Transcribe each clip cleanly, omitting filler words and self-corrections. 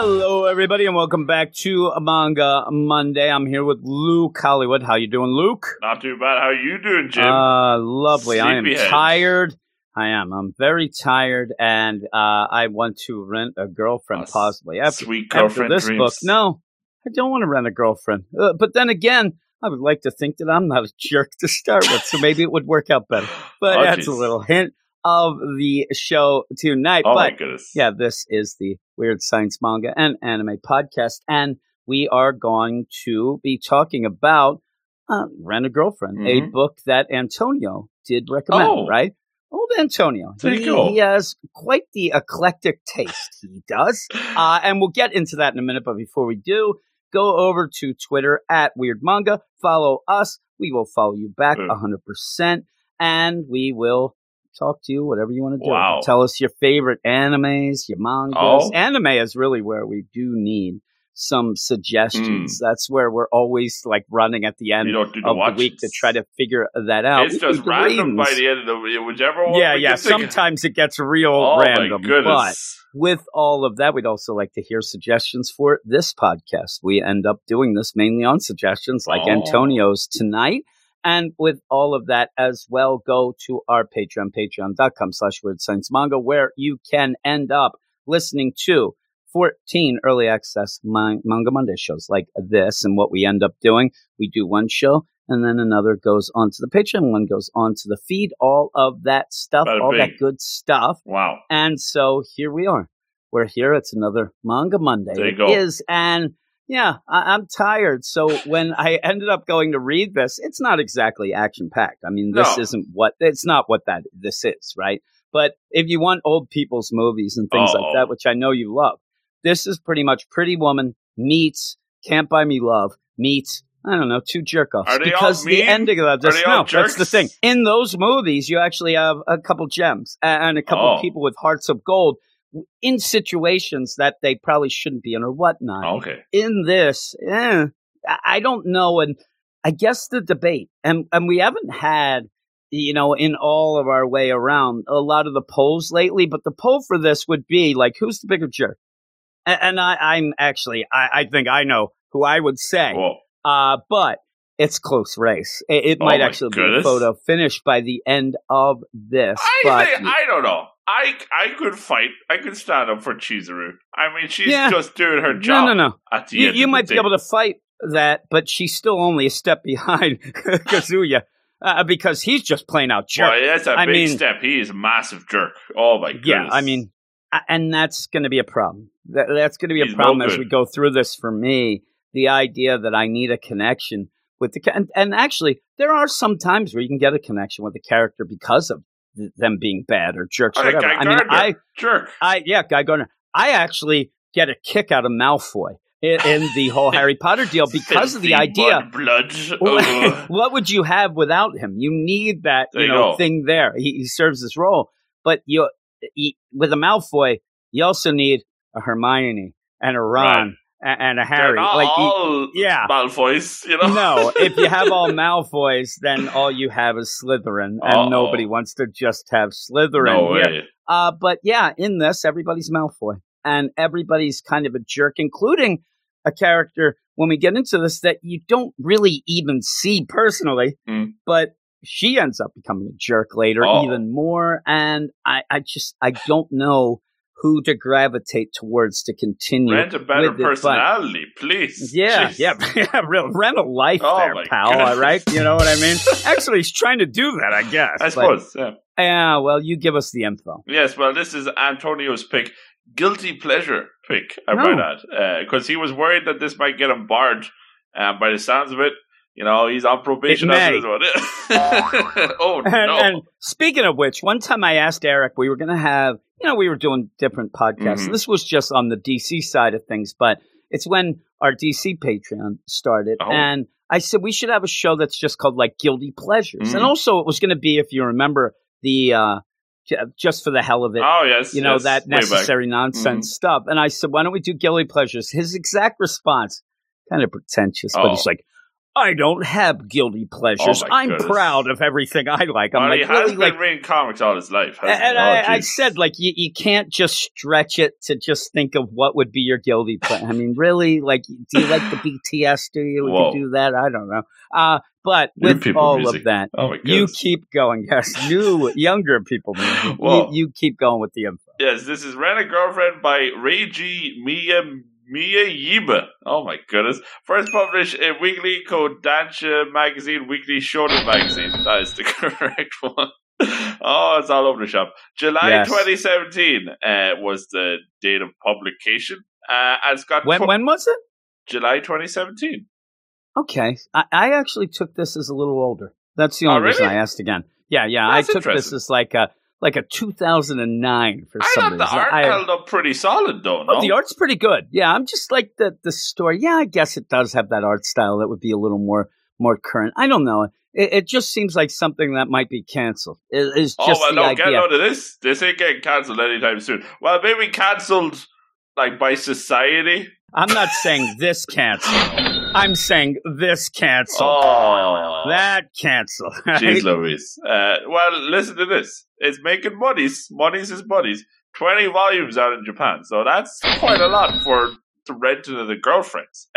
Hello, everybody, and welcome back to Manga Monday. I'm here with Luke Hollywood. How you doing, Luke? Not too bad. How are you doing, Jim? Lovely. I am tired. I am. I'm very tired, and I want to rent a girlfriend, possibly. Sweet girlfriend after this book. No, I don't want to rent a girlfriend. But then again, I would like to think that I'm not a jerk to start with, so maybe it would work out better. But that's a little hint of the show tonight. Oh, but my goodness. Yeah, this is the Weird Science Manga and Anime Podcast, and we are going to be talking about Rent a Girlfriend, a book that Antonio did recommend, right? Old Antonio. Pretty cool. He has quite the eclectic taste. He does. And we'll get into that in a minute, but before we do, go over to Twitter at Weird Manga. Follow us. We will follow you back 100%, and we will talk to you, whatever you want to do. Wow. Tell us your favorite animes, your mangas. Anime is really where we do need some suggestions. That's where we're always like running at the end of the week to try to figure that out. It's just random by the end of the week, whichever one. Yeah. Sometimes it gets real random. But with all of that, we'd also like to hear suggestions for this podcast. We end up doing this mainly on suggestions like Antonio's tonight. And with all of that as well, go to our Patreon, patreon.com/weirdsciencemanga, where you can end up listening to 14 early access Manga Monday shows like this. And what we end up doing, we do one show and then another goes onto the Patreon, one goes onto the feed, all of that stuff, that good stuff. Wow. And so here we are. We're here. It's another Manga Monday. There you go. It is an... Yeah, I'm tired. So when I ended up going to read this, it's not exactly action-packed. I mean, this is not what this is, right? But if you want old people's movies and things like that, which I know you love, this is pretty much Pretty Woman meets Can't Buy Me Love meets, I don't know, two jerk-offs. Because the ending of this, that's the thing. In those movies, you actually have a couple gems and a couple people with hearts of gold in situations that they probably shouldn't be in or whatnot. Okay. In this, I don't know. And I guess the debate, and we haven't had, in all of our way around, a lot of the polls lately, but the poll for this would be like, who's the bigger jerk? And I think I know who I would say. But it's close race. It might actually be a photo finish by the end of this. I don't know. I could fight. I could stand up for Chizuru. I mean, she's just doing her job. No. At the end you might be able to fight that, but she's still only a step behind Kazuya because he's just plain out jerk. Well, that's a big step. He is a massive jerk. Oh, my goodness. Yeah, I mean, and that's going to be a problem. That's going to be a problem as we go through this for me. The idea that I need a connection with the and actually, there are some times where you can get a connection with the character because of them being bad or jerks, whatever. Guy Gardner. I actually get a kick out of Malfoy in the whole Harry Potter deal because of the idea. What would you have without him? You need that thing there. He serves this role, but with a Malfoy, you also need a Hermione and a Ron. Right. And a Harry. They're not all Malfoys, No, if you have all Malfoys, then all you have is Slytherin, and nobody wants to just have Slytherin. No way. But in this, everybody's Malfoy, and everybody's kind of a jerk, including a character, when we get into this, that you don't really even see personally, but she ends up becoming a jerk later, even more, and I don't know who to gravitate towards to continue. Rent a better personality, please. Yeah, real. Rent a life pal, goodness. All right? You know what I mean? Actually, he's trying to do that, I guess. I suppose, well, you give us the info. Yes, well, this is Antonio's pick. Guilty pleasure pick, I might add. Because he was worried that this might get him barred. By the sounds of it, he's on probation. Oh, no. And speaking of which, one time I asked Eric, we were going to have... we were doing different podcasts. Mm-hmm. This was just on the DC side of things, but it's when our DC Patreon started. Oh. And I said, we should have a show that's just called like Guilty Pleasures. Mm-hmm. And also it was going to be, if you remember, the just for the hell of it. Oh, yes. That necessary nonsense stuff. And I said, why don't we do Guilty Pleasures? His exact response, kind of pretentious, but he's like, I don't have guilty pleasures. I'm proud of everything I like. He has been reading comics all his life. I said, you can't just stretch it to just think of what would be your guilty pleasure. I mean, really, do you like the BTS? Do you? Would you do that? I don't know. But with all music. Of that, you keep going. Yes, younger people. You keep going with the info. Yes, this is Rent a Girlfriend by Reiji Miyajima. Oh my goodness. First published in Weekly Kodansha Magazine, Weekly Shounen Magazine. That is the correct one. Oh, it's all over the shop. July 2017 was the date of publication. And when was it? July 2017. Okay. I actually took this as a little older. That's the only reason I asked again. Yeah. That's I took this as like a 2009 for some reason. I thought the art held up pretty solid, though. No? The art's pretty good. Yeah, I'm just like the story. Yeah, I guess it does have that art style that would be a little more current. I don't know. It just seems like something that might be canceled. Idea. Get out of this. This ain't getting canceled anytime soon. Well, maybe canceled by society. I'm not saying this canceled. I'm saying this canceled. Oh, that canceled. Jeez Louise. Listen to this. It's making monies. Monies is buddies. 20 volumes out in Japan. So that's quite a lot for to rent to the girlfriends.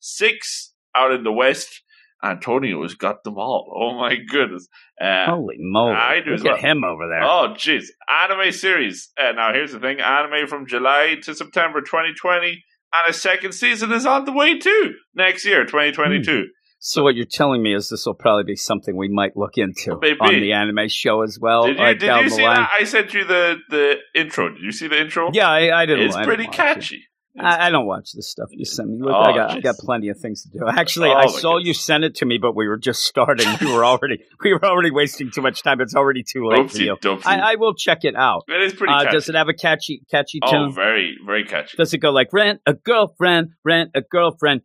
6 out in the West. Antonio's got them all. Oh, my goodness. Holy moly. Look at him over there. Oh, jeez. Anime series. Now, here's the thing. Anime from July to September 2020. And a second season is on the way, too, next year, 2022. So what you're telling me is this will probably be something we might look into on the anime show as well. Did you see that? I sent you the intro. Did you see the intro? Yeah, I didn't. It's pretty catchy. I don't watch this stuff you sent me. Look, I got plenty of things to do. Actually, I saw you sent it to me, but we were just starting. We were already wasting too much time. It's already too late for you. I will check it out. It is pretty catchy. Does it have a catchy tune? Oh, very, very catchy. Does it go like, rent a girlfriend,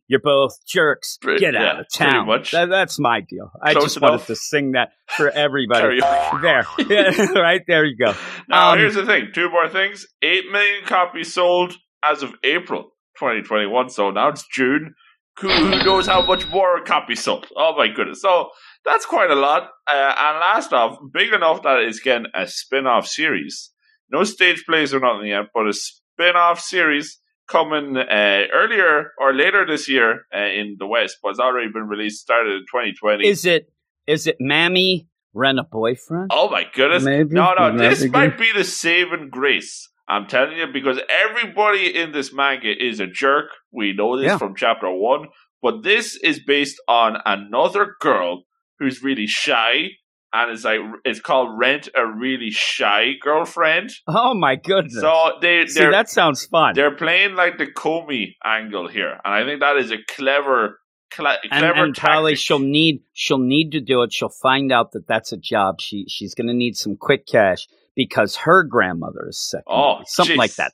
you're both jerks, get out of town. Pretty much. That's my deal. I wanted to sing that for everybody. There. Right, there you go. Now, here's the thing. 2 more things. 8 million copies sold. As of April 2021, so now it's June. Who knows how much more copies sold? Oh my goodness! So that's quite a lot. And last off, big enough that it's getting a spin-off series. No stage plays or nothing yet, but a spin-off series coming earlier or later this year in the West. But it's already been released. Started in 2020. Is it Mami Rent a Boyfriend? Oh my goodness! Maybe. No. This might be the saving grace. I'm telling you, because everybody in this manga is a jerk. We know this from chapter 1. But this is based on another girl who's really shy. And it's called Rent a Really Shy Girlfriend. Oh, my goodness. So that sounds fun. They're playing the Komi angle here. And I think that is a clever... And probably she'll need to do it. She'll find out that that's a job. She's going to need some quick cash because her grandmother is sick. Like that.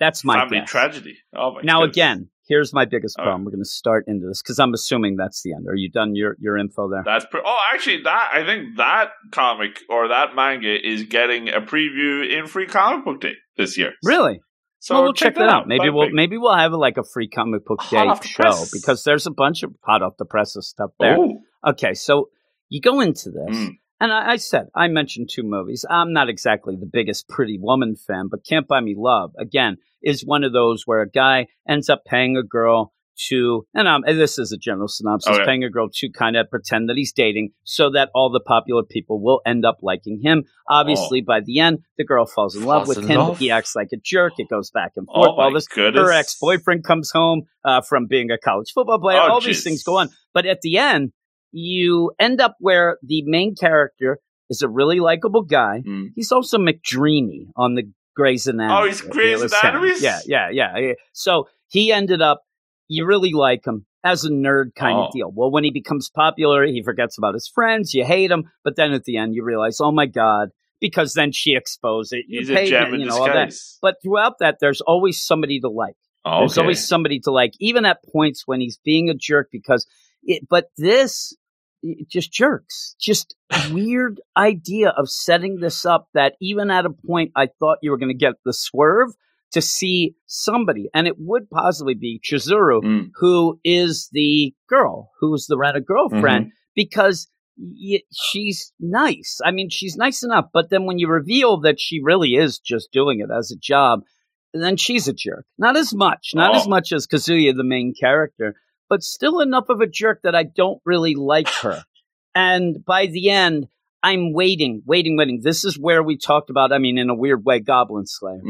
That's my family tragedy. Oh my! Now goodness. Again, here's my biggest problem. Right. We're going to start into this because I'm assuming that's the end. Are you done your info there? That's actually I think that comic or that manga is getting a preview in Free Comic Book Day this year. Really? So we'll check that out. Maybe we'll have a free comic book day show because there's a bunch of hot off the presses stuff there. Ooh. Okay, so you go into this, and I mentioned 2 movies. I'm not exactly the biggest Pretty Woman fan, but Can't Buy Me Love again is one of those where a guy ends up paying a girl to, and this is a general synopsis, paying a girl to kind of pretend that he's dating so that all the popular people will end up liking him. Obviously, by the end, the girl falls in love with him. He acts like a jerk. It goes back and forth. Her ex-boyfriend comes home from being a college football player. These things go on. But at the end, you end up where the main character is a really likable guy. Mm. He's also McDreamy on the Grey's Anatomy. Oh, he's Grey's Anatomy? Yeah. So he ended up, you really like him as a nerd kind of deal. Well, when he becomes popular, he forgets about his friends. You hate him. But then at the end, you realize, oh, my God, because then she exposed it. He's a gem in disguise. But throughout that, there's always somebody to like. Okay. There's always somebody to like, even at points when he's being a jerk. Just jerks. Just weird idea of setting this up that even at a point I thought you were going to get the swerve. to see somebody. And it would possibly be Chizuru, who is the girl, who's the rent a girlfriend, because she's nice. I mean, she's nice enough. But then when you reveal that she really is just doing it as a job, then she's a jerk. Not as much. Not as much as Kazuya, the main character, but still enough of a jerk that I don't really like her. And by the end, I'm waiting. This is where we talked about, I mean, in a weird way, Goblin Slayer.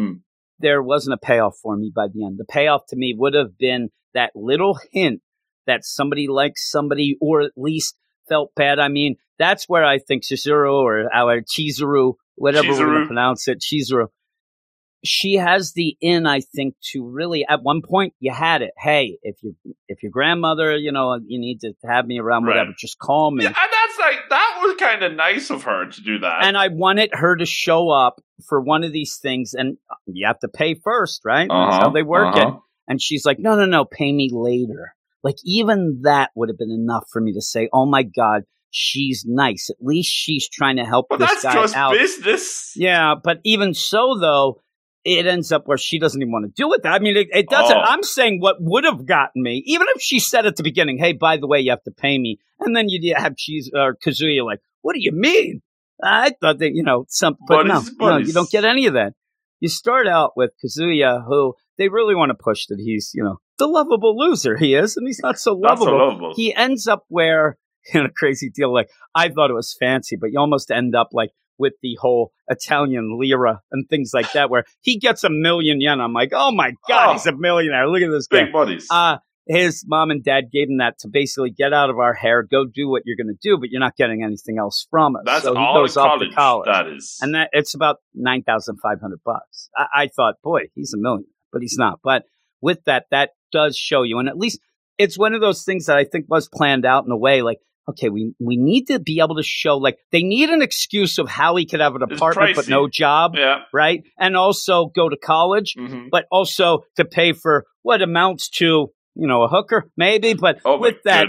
There wasn't a payoff for me by the end. The payoff to me would have been that little hint that somebody likes somebody, or at least felt bad. I mean, that's where I think Chizuru, or our Chizuru, whatever we're going to pronounce it, Chizuru, she has the in, I think, to really, at one point you had it. Hey, if your grandmother, you know, you need to have me around, whatever, just call me. Yeah, and that's like, that was kind of nice of her to do that. And I wanted her to show up for one of these things, and you have to pay first, right? That's how they work it. And she's like, no, pay me later. Like, even that would have been enough for me to say, oh my God, she's nice. At least she's trying to help this guy out. But that's just business. Yeah, but even so, though, it ends up where she doesn't even want to do it. I mean, it doesn't. I'm saying what would have gotten me, even if she said at the beginning, hey, by the way, you have to pay me. And then you have Kazuya like, what do you mean? I thought that, you know, something. But no, you don't get any of that. You start out with Kazuya, who they really want to push that he's, you know, the lovable loser he is, and he's not so lovable. He ends up where, in a crazy deal, like, I thought it was fancy, but you almost end up like with the whole Italian lira and things like that, where he gets $1 million yen. I'm like, oh my God, he's a millionaire. Look at this guy. Big buddies. His mom and dad gave him that to basically get out of our hair, go do what you're going to do, but you're not getting anything else from us. That's so he goes off to college. That is. And that it's about $9,500. I thought, boy, he's a millionaire, but he's not. But with that does show you. And at least it's one of those things that I think was planned out in a way, like, okay, we need to be able to show, like, they need an excuse of how he could have an apartment but no job, right? And also go to college, but also to pay for what amounts to, you know, a hooker, maybe. But with that,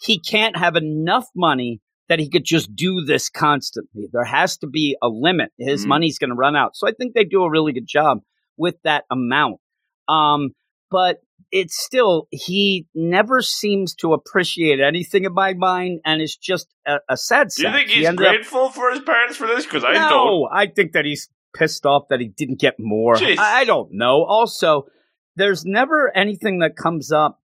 he can't have enough money that he could just do this constantly. There has to be a limit. His money's going to run out. So I think they do a really good job with that amount. But it's still, he never seems to appreciate anything in my mind, and it's just a sad sack. Do you think he's grateful for his parents for this? Because I don't. No, I think that he's pissed off that he didn't get more. I don't know. Also, there's never anything that comes up,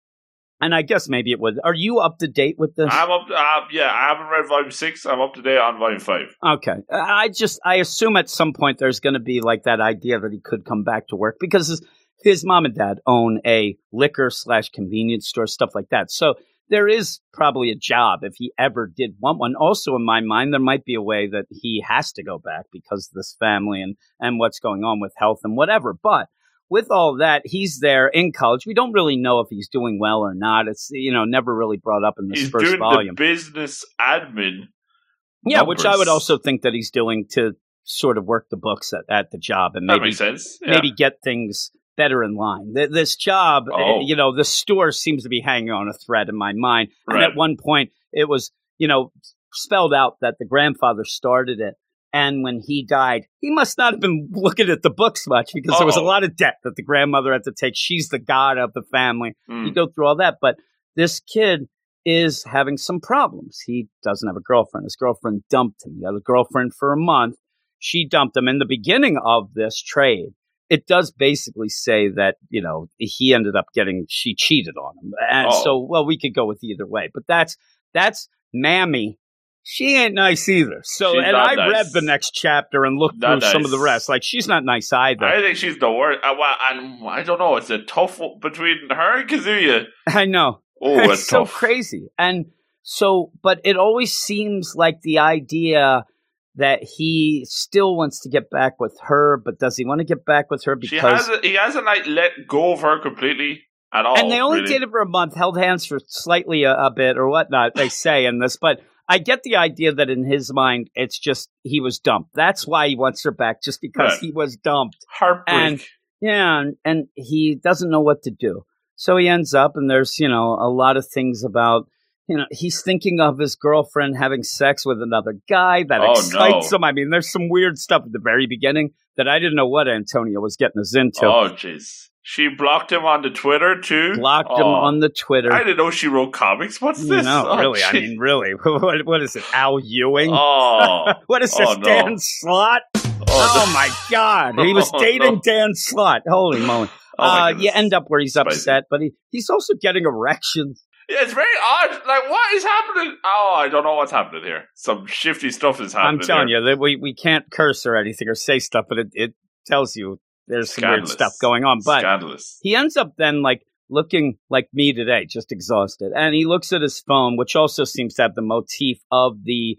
and I guess maybe it was. Are you up to date with this? I'm up. Yeah, I haven't read Volume 6. I'm up to date on Volume 5. Okay. I assume at some point there's going to be like that idea that he could come back to work, because his mom and dad own a liquor/convenience store, stuff like that. So there is probably a job if he ever did want one. Also, in my mind, there might be a way that he has to go back because of this family and what's going on with health and whatever. But with all that, he's there in college. We don't really know if he's doing well or not. It's, you know, never really brought up in this first volume. He's doing the business admin. Yeah, numbers. Which I would also think that he's doing to sort of work the books at the job and maybe, that makes sense. Yeah. Maybe get things better in line. This job, you know, the store seems to be hanging on a thread in my mind. And at one point, it was, you know, spelled out that the grandfather started it. And when he died, he must not have been looking at the books much because there was a lot of debt that the grandmother had to take. She's the god of the family. You go through all that. But this kid is having some problems. He doesn't have a girlfriend. His girlfriend dumped him. He had a girlfriend for a month. She dumped him in the beginning of this trade. It does basically say that, you know, he ended up getting, she cheated on him. And so, well, we could go with either way. But that's Mammy. She ain't nice either. So, she's I read the next chapter and looked through some of the rest. Like, she's not nice either. I think she's the worst. I don't know. It's a tough between her and Kazuya. I know. Oh, it's so tough. Crazy. And so, but it always seems like the idea that he still wants to get back with her, but does he want to get back with her because he hasn't like let go of her completely at all? And they only dated for a month, held hands for slightly a bit or whatnot, they say in this. But I get the idea that in his mind, it's just he was dumped. That's why he wants her back, just because he was dumped. Heartbreak. And, yeah, and he doesn't know what to do. So he ends up, and there's, you know, a lot of things about, you know, he's thinking of his girlfriend having sex with another guy that excites him. I mean, there's some weird stuff at the very beginning that I didn't know what Antonia was getting us into. Oh, jeez. She blocked him on the Twitter, too? Blocked him on the Twitter. I didn't know she wrote comics. What's this? No, really. Geez. I mean, really. What is it? Al Ewing? Oh. What is this? Dan Slott? Oh, my God. He was dating Dan Slott. Holy moly. You end up where he's upset, but he's also getting erections. Yeah, it's very odd. Like, what is happening? Oh, I don't know what's happening here. Some shifty stuff is happening. I'm telling you, we can't curse or anything or say stuff, but it tells you there's some weird stuff going on. But he ends up then, like, looking like me today, just exhausted. And he looks at his phone, which also seems to have the motif of the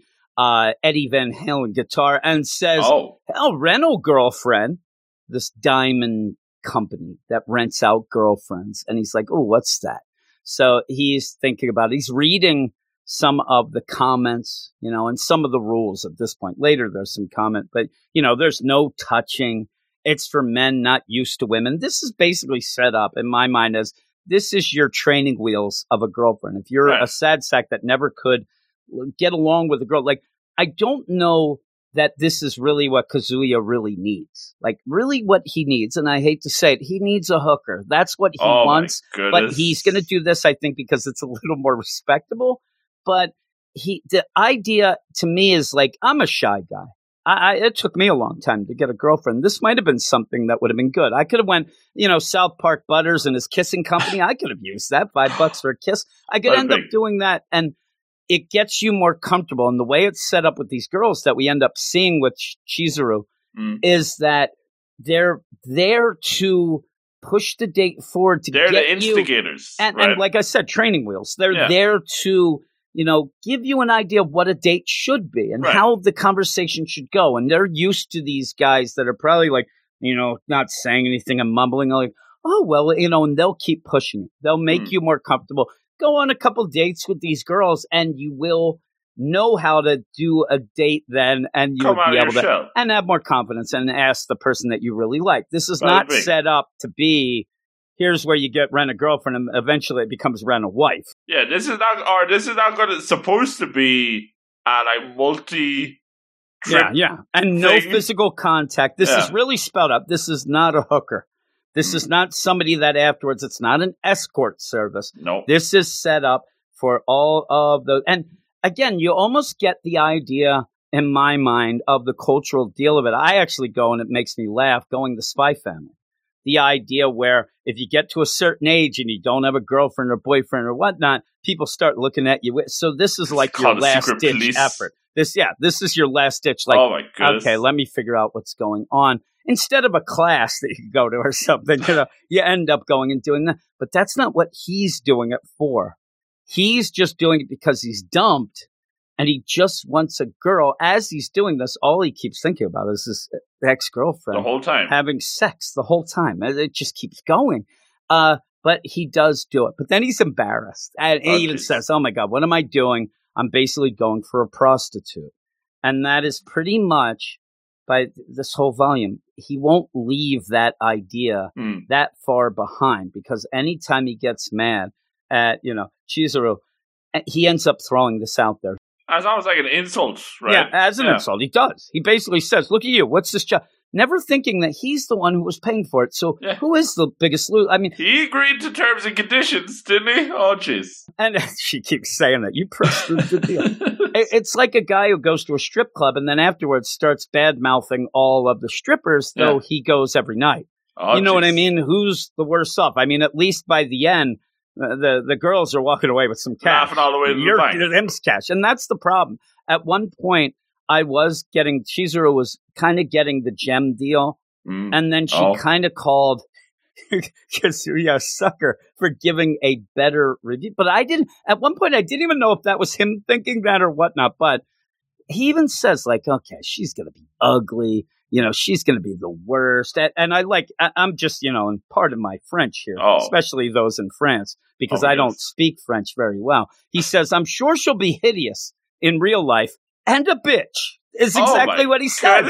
Eddie Van Halen guitar, and says, "Hell, rental girlfriend, this diamond company that rents out girlfriends." And he's like, "Oh, what's that?" So he's thinking about it. He's reading some of the comments, you know, and some of the rules at this point. Later, there's some comment, but, you know, there's no touching. It's for men not used to women. This is basically set up, in my mind, as this is your training wheels of a girlfriend. If you're a sad sack that never could get along with a girl, like, I don't know that this is really what Kazuya really needs. Like, really what he needs, and I hate to say it, he needs a hooker. That's what he wants. But he's going to do this, I think, because it's a little more respectable. But the idea to me is, like, I'm a shy guy. It took me a long time to get a girlfriend. This might have been something that would have been good. I could have went, you know, South Park Butters and his kissing company. I could have used that. $5 for a kiss. I could end up doing that, and it gets you more comfortable. And the way it's set up with these girls that we end up seeing with Chizuru is that they're there to push the date forward. They're the instigators. And like I said, training wheels. They're there to, you know, give you an idea of what a date should be and how the conversation should go. And they're used to these guys that are probably, like, you know, not saying anything and mumbling, like, oh, well, you know, and they'll keep pushing it. They'll make you more comfortable. Go on a couple dates with these girls, and you will know how to do a date then, and you'll be able to and have more confidence and ask the person that you really like. This is not set up to be, here's where you get rent a girlfriend, and eventually it becomes rent a wife. Yeah, this is not supposed to be like multi. Yeah, and no physical contact. This is really spelled out. This is not a hooker. This is not somebody that afterwards, it's not an escort service. No. This is set up for all of those. And again, you almost get the idea, in my mind, of the cultural deal of it. I actually go, and it makes me laugh, going the Spy Family. The idea where if you get to a certain age and you don't have a girlfriend or boyfriend or whatnot, people start looking at you. So this is like your last-ditch effort. This is your last ditch. Like, oh my goodness. Okay, let me figure out what's going on. Instead of a class that you can go to or something, you know, you end up going and doing that. But that's not what he's doing it for. He's just doing it because he's dumped, and he just wants a girl. As he's doing this, all he keeps thinking about is his ex-girlfriend. The whole time. Having sex the whole time. It just keeps going. But he does do it. But then he's embarrassed. And he even says, oh, my God, what am I doing? I'm basically going for a prostitute. And that is pretty much, by this whole volume, he won't leave that idea that far behind, because anytime he gets mad at, you know, Chizuru, he ends up throwing this out there. As almost like an insult, right? Yeah, as an insult. He does. He basically says, look at you. What's this job? Never thinking that he's the one who was paying for it. So who is the biggest loser? I mean, he agreed to terms and conditions, didn't he? Oh, jeez. And she keeps saying that. You pressed the deal. It's like a guy who goes to a strip club and then afterwards starts bad-mouthing all of the strippers, though he goes every night. Oh, you know what I mean? Who's the worst off? I mean, at least by the end, the girls are walking away with some cash. Laughing all the way to the bank. Cash. And that's the problem. At one point, I was getting, Chizuru was kind of getting the gem deal. And then she kind of called Kazuya a sucker for giving a better review. But at one point, I didn't even know if that was him thinking that or whatnot. But he even says, like, okay, she's going to be ugly. You know, she's going to be the worst. And I'm just, you know, and part of my French here, especially those in France, because I don't speak French very well. He says, I'm sure she'll be hideous in real life. And a bitch is exactly what he said.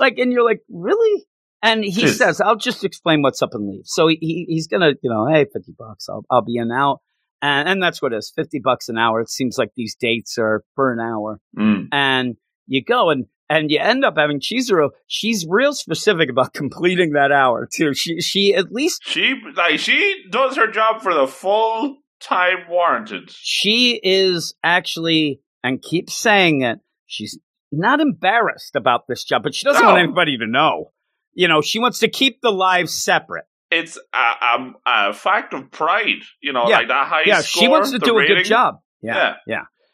Like, and you're like, really? And he says, I'll just explain what's up and leave. So he's going to, you know, hey, $50, I'll be an out. And that's what it is, $50 an hour. It seems like these dates are for an hour. And you go, and And you end up having Chizuru. She's real specific about completing that hour too. She at least she does her job for the full time warranted. She is actually, and keeps saying it, she's not embarrassed about this job, but she doesn't want anybody to know. You know, she wants to keep the lives separate. It's a fact of pride. You know, like the high score. Yeah, she wants to do rating. A good job. Yeah.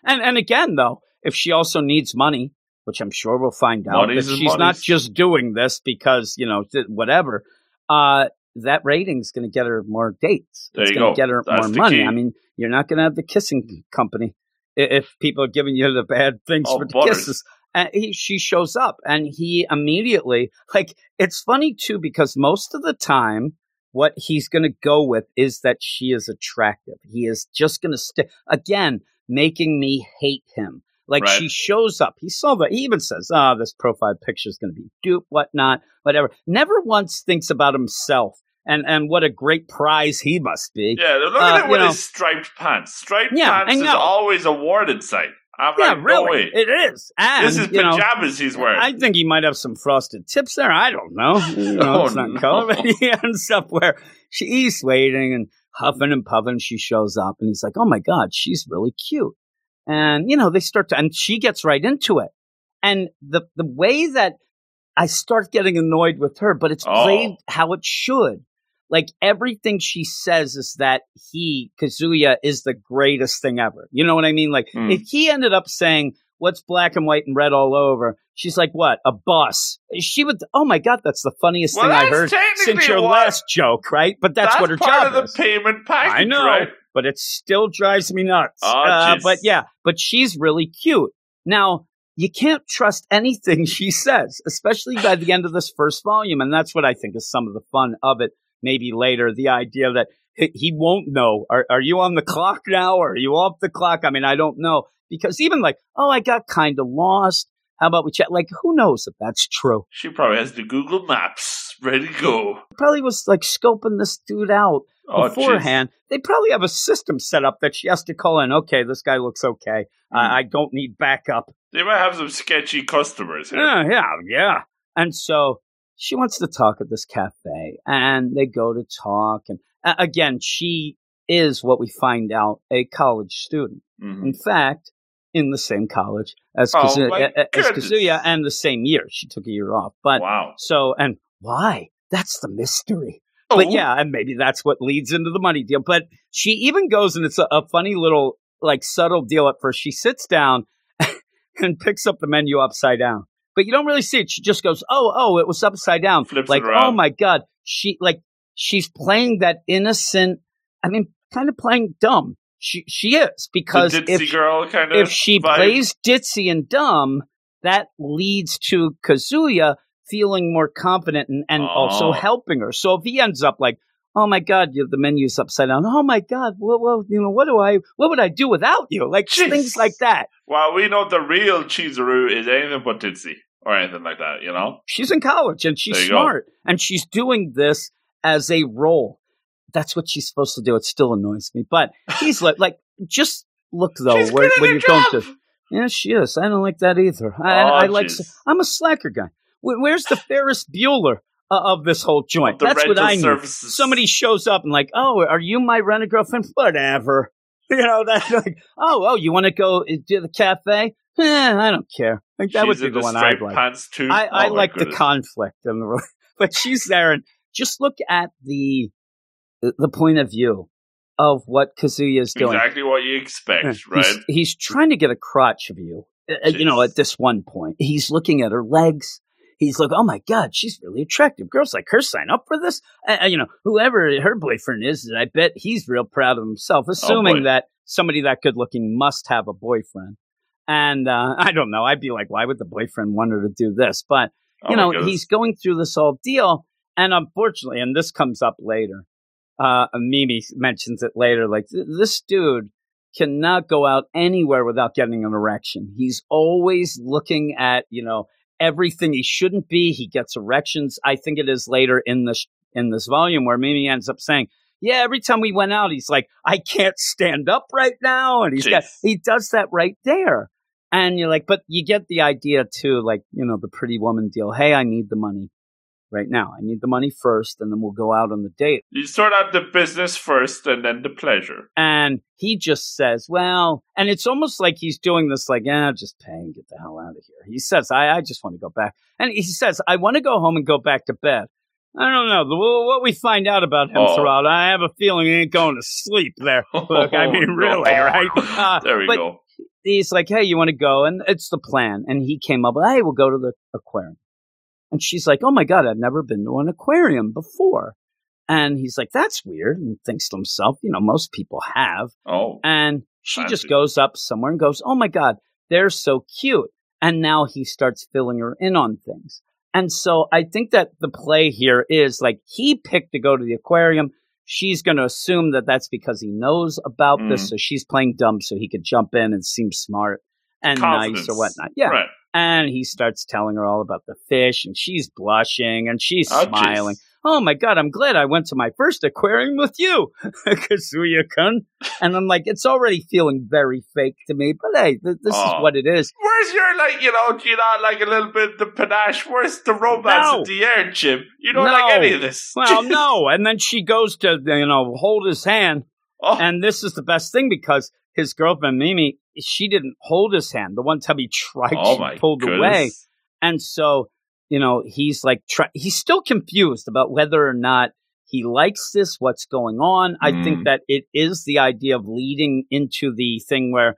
And again, though, if she also needs money, which I'm sure we'll find out, that she's not just doing this because, you know, whatever, that rating's going to get her more dates. There it's going to get her more money. Key. I mean, you're not going to have the kissing company if people are giving you the bad things for the Butters. Kisses. And she shows up, and he immediately, like, it's funny, too, because most of the time, what he's going to go with is that she is attractive. He is just going to stay, again, making me hate him. Like, right. She shows up. He saw that. He even says, this profile picture is going to be dupe, whatnot, whatever. Never once thinks about himself and what a great prize he must be. Yeah, they're looking at his striped pants. Striped pants is always a awarded sight. I'm like, really? No, it is. And, this is pajamas he's wearing. I think he might have some frosted tips there. I don't know. You know, it's not color. But he ends up where she's waiting and huffing and puffing. She shows up, and he's like, oh, my God, she's really cute. And, you know, they start to, and she gets right into it. And the way that I start getting annoyed with her, but it's played how it should. Like, everything she says is that Kazuya is the greatest thing ever. You know what I mean? Like, if he ended up saying, what's black and white and red all over? She's like, what? A bus. She would, oh my God, that's the funniest thing I heard since your last joke, right? But that's what her job is. That's part of the payment package, I know, right? But it still drives me nuts. Oh, but she's really cute. Now, you can't trust anything she says, especially by the end of this first volume. And that's what I think is some of the fun of it. Maybe later, the idea that he won't know. Are you on the clock now? Or are you off the clock? I mean, I don't know. Because even like, I got kind of lost. How about we chat? Like, who knows if that's true? She probably has the Google Maps ready to go. Probably was like scoping this dude out beforehand. Geez. They probably have a system set up that she has to call in. Okay, this guy looks okay. I don't need backup. They might have some sketchy customers here. Yeah. And so she wants to talk at this cafe. And they go to talk. And again, she is what we find out, a college student. Mm-hmm. In fact, in the same college as Kazuya, and the same year. She took a year off. But so, and why? That's the mystery. Oh. But yeah, and maybe that's what leads into the money deal. But she even goes, and it's a funny little, like, subtle deal at first. She sits down and picks up the menu upside down. But you don't really see it. She just goes, it was upside down. Flips like, oh my God. She's playing that innocent, I mean, kind of playing dumb. She is, because if she plays ditzy and dumb, that leads to Kazuya feeling more confident and also helping her. So if he ends up like, oh my God, the menu's upside down. Oh my God, well, you know, what would I do without you? Like, things like that. Well, we know the real Chizuru is anything but ditzy or anything like that, you know? She's in college and she's smart and she's doing this as a role. That's what she's supposed to do. It still annoys me. But he's like, just look, though, where you're going to. Yeah, she is. I don't like that either. I'm a slacker guy. Where's the Ferris Bueller of this whole joint? That's what I need. Somebody shows up and like, are you my rent a girlfriend? Whatever. You know, that's like, you want to go to the cafe? I don't care. Like, that would be the one I'd like. I like the conflict. But she's there, and just look at the point of view of what Kazuya is doing. Exactly what you expect, right? He's trying to get a crotch view, you know, at this one point. He's looking at her legs. He's like, oh, my God, she's really attractive. Girls like her sign up for this. You know, whoever her boyfriend is, I bet he's real proud of himself, assuming that somebody that good-looking must have a boyfriend. And I don't know. I'd be like, why would the boyfriend want her to do this? But, you know, he's going through this whole deal. And unfortunately, and this comes up later, Mimi mentions it later, like, this dude cannot go out anywhere without getting an erection. He's always looking at, you know, everything he shouldn't be. He gets erections. I think it is later in this volume where Mimi ends up saying, yeah, every time we went out, he's like, I can't stand up right now. And he does that right there. And you're like, but you get the idea too, like, you know, the Pretty Woman deal. Hey, I need the money right now. I need the money first, and then we'll go out on the date. You sort out the business first and then the pleasure. And he just says, well, and it's almost like he's doing this like, just pay and get the hell out of here. He says, I just want to go back. And he says, I want to go home and go back to bed. I don't know. What we find out about him throughout, I have a feeling he ain't going to sleep there. Look, I mean, really, right? There we go. He's like, hey, you want to go? And it's the plan. And he came up with, hey, we'll go to the aquarium. And she's like, oh, my God, I've never been to an aquarium before. And he's like, that's weird. And thinks to himself, you know, most people have. Oh. And she just goes up somewhere and goes, oh, my God, they're so cute. And now he starts filling her in on things. And so I think that the play here is like he picked to go to the aquarium. She's going to assume that that's because he knows about this. So she's playing dumb so he could jump in and seem smart and nice or whatnot. Yeah. Right. And he starts telling her all about the fish, and she's blushing and she's smiling. Geez. Oh, my God, I'm glad I went to my first aquarium with you, Kazuya-kun. And I'm like, it's already feeling very fake to me, but hey, this is what it is. Where's your, like, you know, a little bit of the panache? Where's the romance of the air, Jim? You don't like any of this. Well, no. And then she goes to, you know, hold his hand. Oh. And this is the best thing because his girlfriend, Mimi, she didn't hold his hand. The one time he tried, she pulled away. And so... you know, he's like, he's still confused about whether or not he likes this, what's going on. I think that it is the idea of leading into the thing where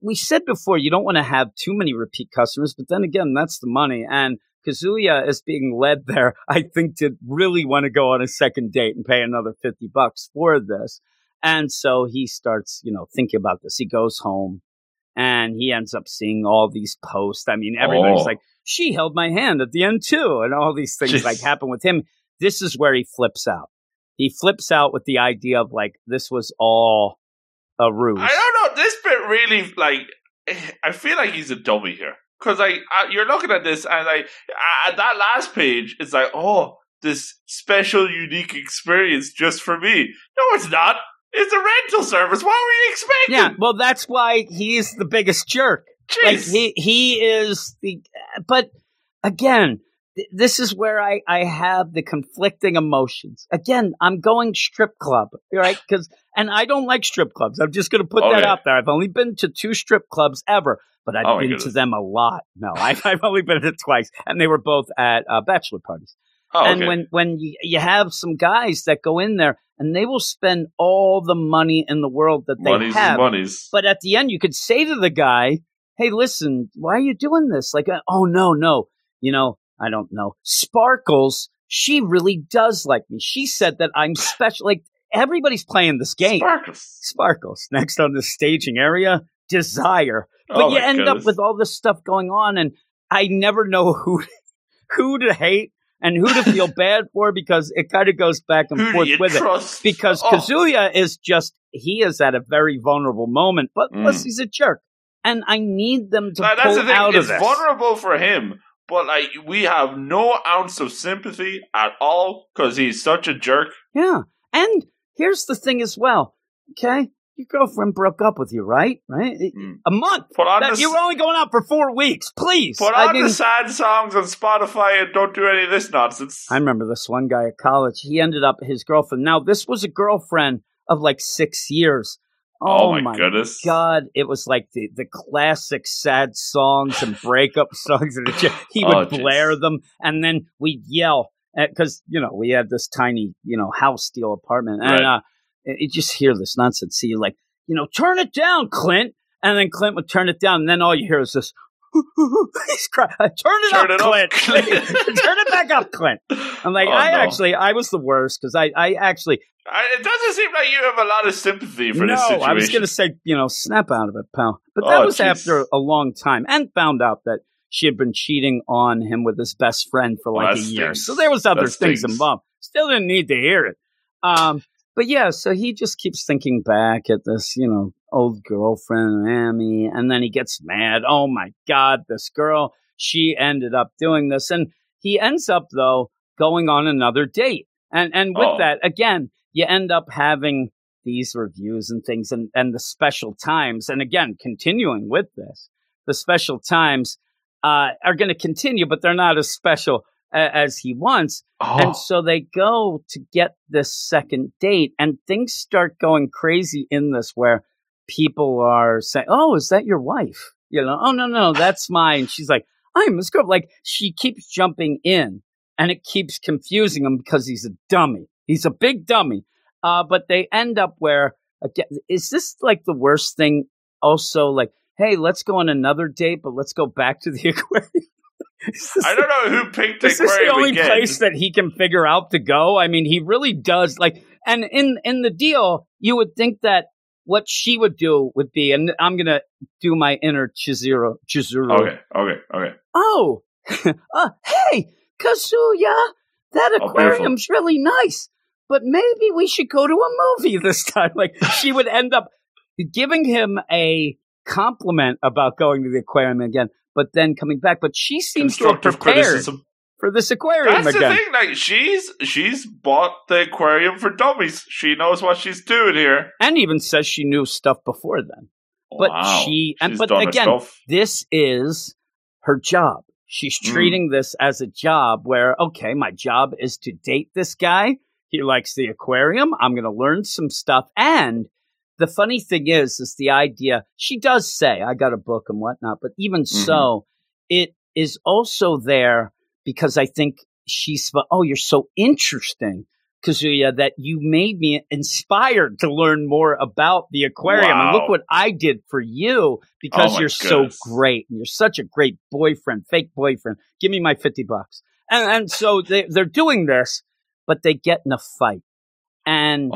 we said before, you don't want to have too many repeat customers. But then again, that's the money. And Kazuya is being led there, I think, to really want to go on a second date and pay another $50 for this. And so he starts, you know, thinking about this. He goes home and he ends up seeing all these posts. I mean, everybody's like, she held my hand at the end, too. And all these things like happen with him. This is where he flips out. He flips out with the idea of like, this was all a ruse. I don't know. This bit really, like, I feel like he's a dummy here. Because like, you're looking at this and like, at that last page, it's like, oh, this special, unique experience just for me. No, it's not. It's a rental service. What were you expecting? Yeah, well, that's why he's the biggest jerk. Jeez. Like he is the, but again, this is where I have the conflicting emotions. Again, I'm going strip club, right? And I don't like strip clubs. I'm just going to put that out there. I've only been to 2 strip clubs ever, but I've been to them a lot. No, I've only been to it twice, and they were both at bachelor parties. Oh, and when you have some guys that go in there and they will spend all the money in the world that they have, but at the end you could say to the guy, hey, listen, why are you doing this? Like, oh, no. You know, I don't know. Sparkles, she really does like me. She said that I'm special. Like, everybody's playing this game. Sparkles. Next on the staging area, Desire. But you end up with all this stuff going on, and I never know who to hate and who to feel bad for, because it kind of goes back and forth with it. Because Kazuya is just, he is at a very vulnerable moment, but plus he's a jerk. And I need them to pull out of this. It's vulnerable for him, but like we have no ounce of sympathy at all because he's such a jerk. Yeah, and here's the thing as well. Okay, your girlfriend broke up with you, right? A month. You were only going out for 4 weeks. Please, put on the sad songs on Spotify and don't do any of this nonsense. I remember this one guy at college. He ended up his girlfriend. Now this was a girlfriend of like 6 years. Oh my goodness! God, it was like the classic sad songs and breakup songs, and he would blare them, and then we'd yell because you know we had this tiny house steel apartment, and you just hear this nonsense. So you're like, turn it down, Clint, and then Clint would turn it down, and then all you hear is this. He's crying. Turn it up, Clint. Turn it back up, Clint. I'm like, I was the worst because I it doesn't seem like you have a lot of sympathy for this situation. No, I was going to say, snap out of it, pal. But that was after a long time, and found out that she had been cheating on him with his best friend for like a year. So there was other things involved. Still didn't need to hear it. But yeah, so he just keeps thinking back at this, old girlfriend, Mami, and then he gets mad. Oh my God, this girl, she ended up doing this. And he ends up, though, going on another date. And with that, again, you end up having these reviews and things and the special times. And again, continuing with this, the special times are going to continue, but they're not as special as he wants. Oh. And so they go to get this second date, and things start going crazy in this where people are saying, "Oh, is that your wife?" You know, "Oh, no, that's mine." She's like, "I'm his girl." Like, she keeps jumping in, and it keeps confusing him because he's a dummy. He's a big dummy. But they end up where, again, is this like the worst thing? Also, like, hey, let's go on another date, but let's go back to the aquarium. I don't know who picked the aquarium. Is this the only place that he can figure out to go? I mean, he really does. Like, and in the deal, you would think that what she would do would be, and I'm going to do my inner Chizuru. Okay. "Oh, hey, Kazuya, that aquarium's really nice, but maybe we should go to a movie this time." Like, she would end up giving him a compliment about going to the aquarium again, but then coming back. But she seems to have prepared for this aquarium. That's again. That's the thing. Like, she's bought the aquarium for dummies. She knows what she's doing here, and even says she knew stuff before then. But wow. Herself. This is her job. She's treating this as a job where, okay, my job is to date this guy. He likes the aquarium. I'm going to learn some stuff. And the funny thing is the idea, she does say, "I got a book" and whatnot, but even so, it is also there because I think she's, "Oh, you're so interesting, Kazuya, that you made me inspired to learn more about the aquarium. Wow. And look what I did for you because you're so great. And you're such a great boyfriend, fake boyfriend. Give me my $50. And so they're doing this, but they get in a fight. And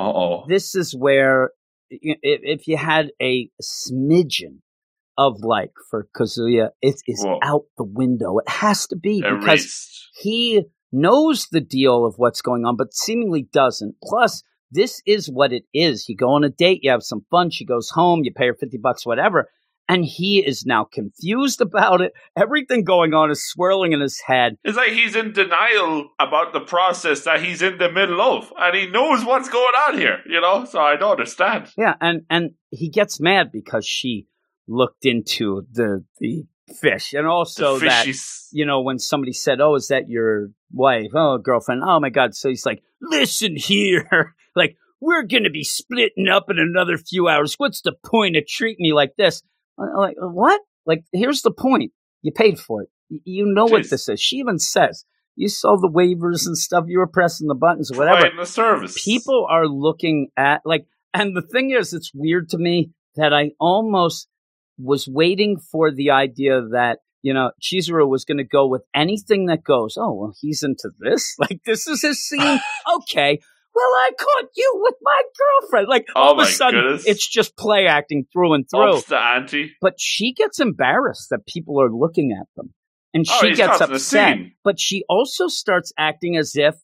this is where, if you had a smidgen of like for Kazuya, it is out the window. It has to be because he knows the deal of what's going on, but seemingly doesn't. Plus, this is what it is. You go on a date, you have some fun, she goes home, you pay her $50, whatever. And he is now confused about it. Everything going on is swirling in his head. It's like he's in denial about the process that he's in the middle of. And he knows what's going on here, you know? So I don't understand. Yeah, and he gets mad because she looked into the fish. And also that, you know, when somebody said, "Oh, is that your wife? Oh, girlfriend. Oh, my God." So he's like, "Listen here. Like, we're going to be splitting up in another few hours. What's the point of treating me like this?" Like, what? Like, here's the point. You paid for it. You know what this is. She even says, you saw the waivers and stuff. You were pressing the buttons or whatever. Right in the service. People are looking at, like, and the thing is, it's weird to me that I almost was waiting for the idea that, you know, Chizuru was going to go with anything that goes, "Oh, well, he's into this. Like, this is his scene." Okay. "Well, I caught you with my girlfriend." Like, all of a sudden, it's just play acting through and through. Ups the ante. But she gets embarrassed that people are looking at them. And she gets upset. But she also starts acting as if,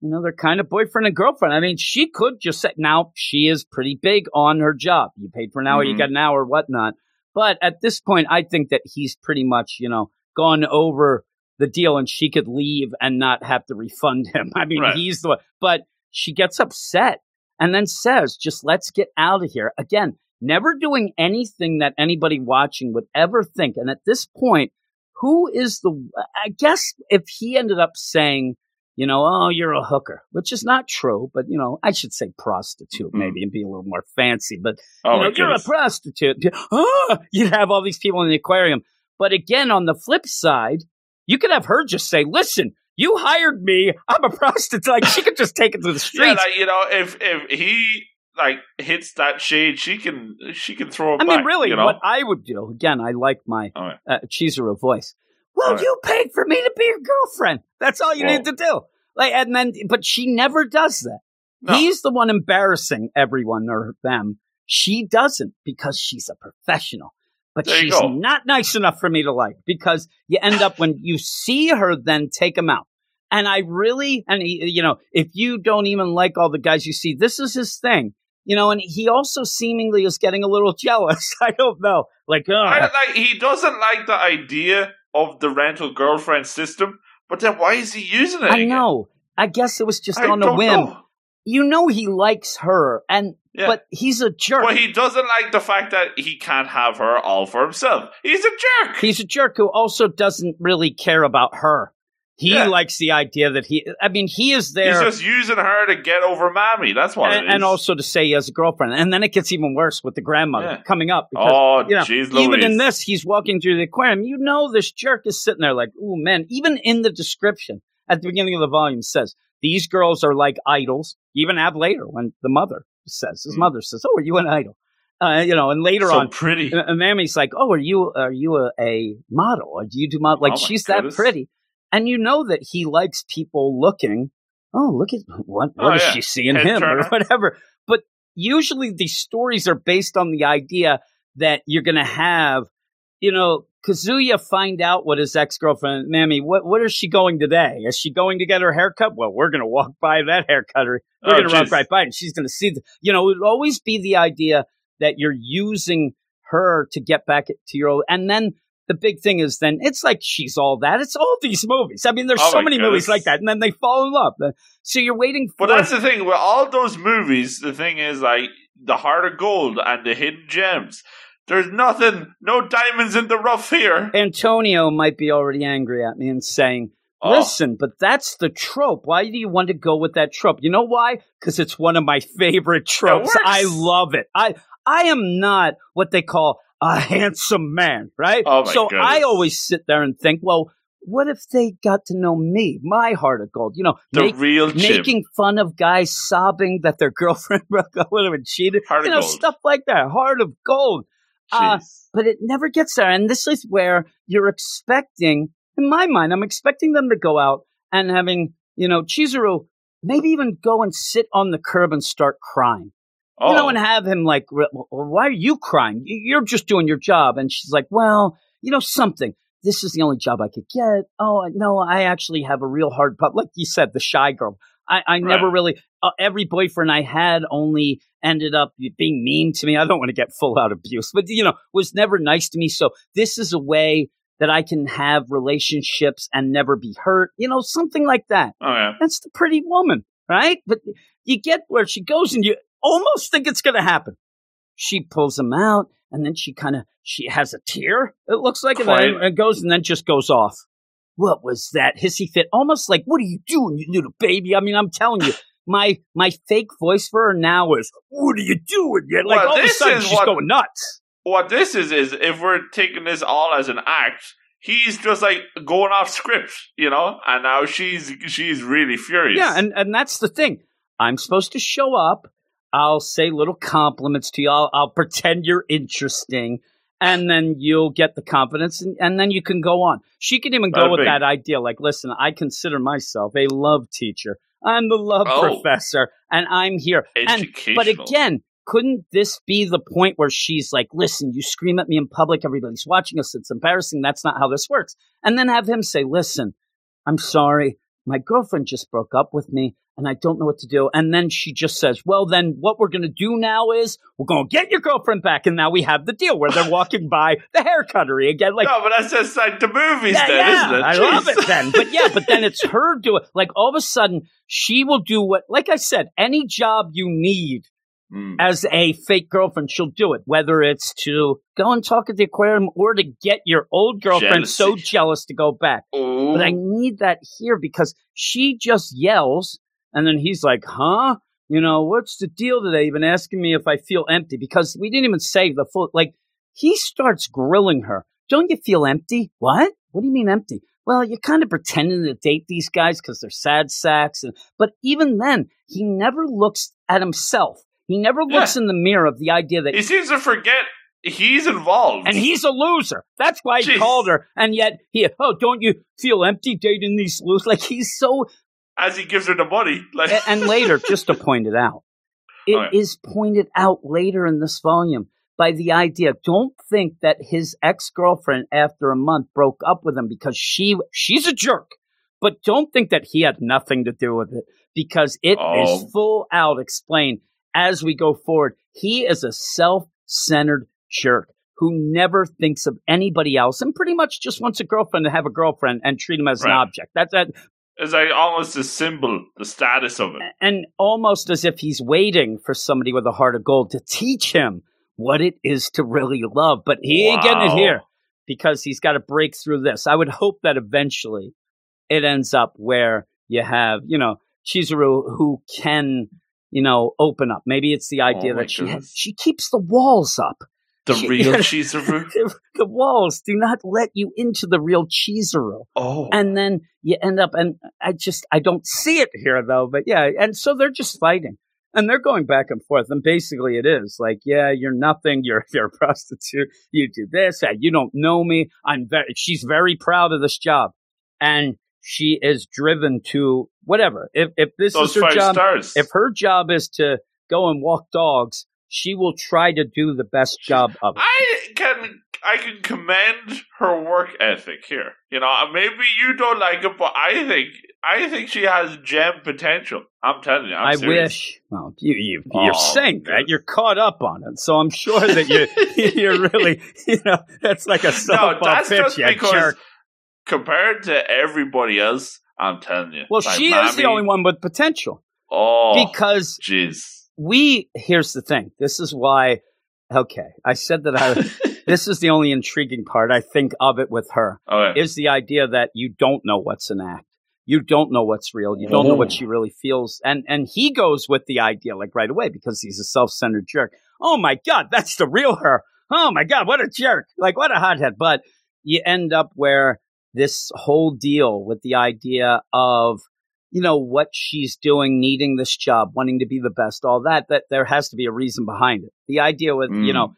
you know, they're kind of boyfriend and girlfriend. I mean, she could just say, now, she is pretty big on her job. You paid for an hour, you got an hour, whatnot. But at this point, I think that he's pretty much, you know, gone over the deal and she could leave and not have to refund him. I mean, he's the one. But she gets upset and then says, just let's get out of here. Again, never doing anything that anybody watching would ever think. And at this point, who is the, I guess if he ended up saying, you know, "Oh, you're a hooker," which is not true, but, you know, I should say prostitute maybe and be a little more fancy, but you know, "You're a prostitute." You'd have all these people in the aquarium. But again, on the flip side, you could have her just say, "Listen, you hired me. I'm a prostitute." Like, she could just take it to the streets. Yeah, like, you know, if he like hits that shade, she can throw him back. I mean, really, you know? What I would do, again, I like my Chizuru voice. "Well, you paid for me to be your girlfriend. That's all you need to do." Like, and then, but she never does that. No. He's the one embarrassing everyone or them. She doesn't because she's a professional. But she's not nice enough for me to like, because you end up when you see her then take him out. And I really, and he, you know, if you don't even like all the guys you see, this is his thing, you know, and he also seemingly is getting a little jealous. I don't know. Like, he doesn't like the idea of the rental girlfriend system, but then why is he using it? I know. I guess it was just on a whim. You know, he likes her. And Yeah. But he's a jerk. Well, he doesn't like the fact that he can't have her all for himself. He's a jerk. He's a jerk who also doesn't really care about her. He likes the idea that he is there. He's just using her to get over Mami. That's what it is. And also to say he has a girlfriend. And then it gets even worse with the grandmother coming up. Because, even in this, he's walking through the aquarium. You know, this jerk is sitting there like, ooh, man. Even in the description at the beginning of the volume says, these girls are like idols. You even have later when the mother says, his mother says, oh, are you an idol? And later so on, pretty. Mami's like, oh, are you a model? Or do you do model? Like, she's that pretty. And you know that he likes people looking, oh, look at what is she seeing him or whatever. But usually these stories are based on the idea that you're going to have, Kazuya find out what his ex-girlfriend, Mami, what is she going today? Is she going to get her haircut? Well, we're going to walk by that haircut. Or we're going to walk right by it. And she's going to see, it would always be the idea that you're using her to get back to your old, and then. The big thing is then it's like she's all that. It's all these movies. I mean, there's so many movies like that, and then they fall in love. So you're waiting for... But that's the thing. With all those movies, the thing is, like, the heart of gold and the hidden gems. There's nothing, no diamonds in the rough here. Antonio might be already angry at me and saying, listen, but that's the trope. Why do you want to go with that trope? You know why? Because it's one of my favorite tropes. I love it. I am not what they call... a handsome man, right? Oh my goodness. I always sit there and think, well, what if they got to know me, my heart of gold? The real Jim. Making fun of guys sobbing that their girlfriend broke up with him and cheated. Heart of gold. Stuff like that. Heart of gold. But it never gets there. And this is where you're expecting, in my mind, I'm expecting them to go out and having, Chizuru maybe even go and sit on the curb and start crying. And have him like, well, why are you crying? You're just doing your job. And she's like, well, something. This is the only job I could get. Oh, no, I actually have a real hard pop. Like you said, the shy girl. I right. never really, every boyfriend I had only ended up being mean to me. I don't want to get full out abuse, but, was never nice to me. So this is a way that I can have relationships and never be hurt. Something like that. Oh, yeah. That's the pretty woman, right? But you get where she goes and you almost think it's going to happen. She pulls him out, and then she has a tear, it looks like, and it goes, and then just goes off. What was that hissy fit? Almost like, what are you doing, you little baby? I mean, I'm telling you, my fake voice for her now is, what are you doing? You're like, all of a sudden, she's going nuts. What this is if we're taking this all as an act, he's just like going off script, and now she's really furious. Yeah, and that's the thing. I'm supposed to show up. I'll say little compliments to you. I'll pretend you're interesting. And then you'll get the confidence. And then you can go on. She can even go with that idea. Like, listen, I consider myself a love teacher. I'm the love professor. And I'm here. But again, couldn't this be the point where she's like, listen, you scream at me in public. Everybody's watching us. It's embarrassing. That's not how this works. And then have him say, listen, I'm sorry. My girlfriend just broke up with me. And I don't know what to do. And then she just says, well, then what we're going to do now is we're going to get your girlfriend back. And now we have the deal where they're walking by the hair cuttery again. Like, no, but that's just like the movies isn't it? I love it then. But then it's her doing. Like all of a sudden she will do what, like I said, any job you need as a fake girlfriend, she'll do it. Whether it's to go and talk at the aquarium or to get your old girlfriend so jealous to go back. Ooh. But I need that here because she just yells. And then he's like, huh? What's the deal today? Even asking me if I feel empty because we didn't even say the full. Like, he starts grilling her. Don't you feel empty? What? What do you mean empty? Well, you're kind of pretending to date these guys because they're sad sacks. But even then, he never looks at himself. He never looks in the mirror of the idea that he seems to forget. He's involved. And he's a loser. That's why he called her. And yet, don't you feel empty dating these losers? Like, he's so. As he gives her the money. Like. And later, just to point it out, is pointed out later in this volume by the idea, don't think that his ex-girlfriend after a month broke up with him because she's a jerk. But don't think that he had nothing to do with it because it is full out explained as we go forward. He is a self-centered jerk who never thinks of anybody else and pretty much just wants a girlfriend to have a girlfriend and treat him as an object. That's that. As I almost assemble the status of it. And almost as if he's waiting for somebody with a heart of gold to teach him what it is to really love. But he ain't getting it here because he's got to break through this. I would hope that eventually it ends up where you have, you know, Chizuru who can, you know, open up. Maybe it's the idea that she keeps the walls up. The real Chizuru? The walls do not let you into the real Chizuru. Oh. And then you end up, and I don't see it here, though. But yeah, and so they're just fighting. And they're going back and forth. And basically it is like, yeah, you're nothing. You're a prostitute. You do this. You don't know me. She's very proud of this job. And she is driven to whatever. If this is her job, if her job is to go and walk dogs, she will try to do the best job of it. I can commend her work ethic here. You know, maybe you don't like it, but I think she has gem potential. I'm telling you, I'm serious. Wish. Well, you're saying that you're caught up on it, so I'm sure that you're really, you know, that's like a softball pitch. Just because jerk. Compared to everybody else, I'm telling you. Well, like she is the only one with potential. Oh, because jeez. Here's the thing. This is why, okay, I said that this is the only intriguing part I think of it with her, is the idea that you don't know what's an act. You don't know what's real. You don't know what she really feels. And he goes with the idea like right away because he's a self-centered jerk. Oh my God, that's the real her. Oh my God, what a jerk. Like what a hothead. But you end up where this whole deal with the idea of, you know, what she's doing, needing this job, wanting to be the best, all that there has to be a reason behind it. The idea with, you know,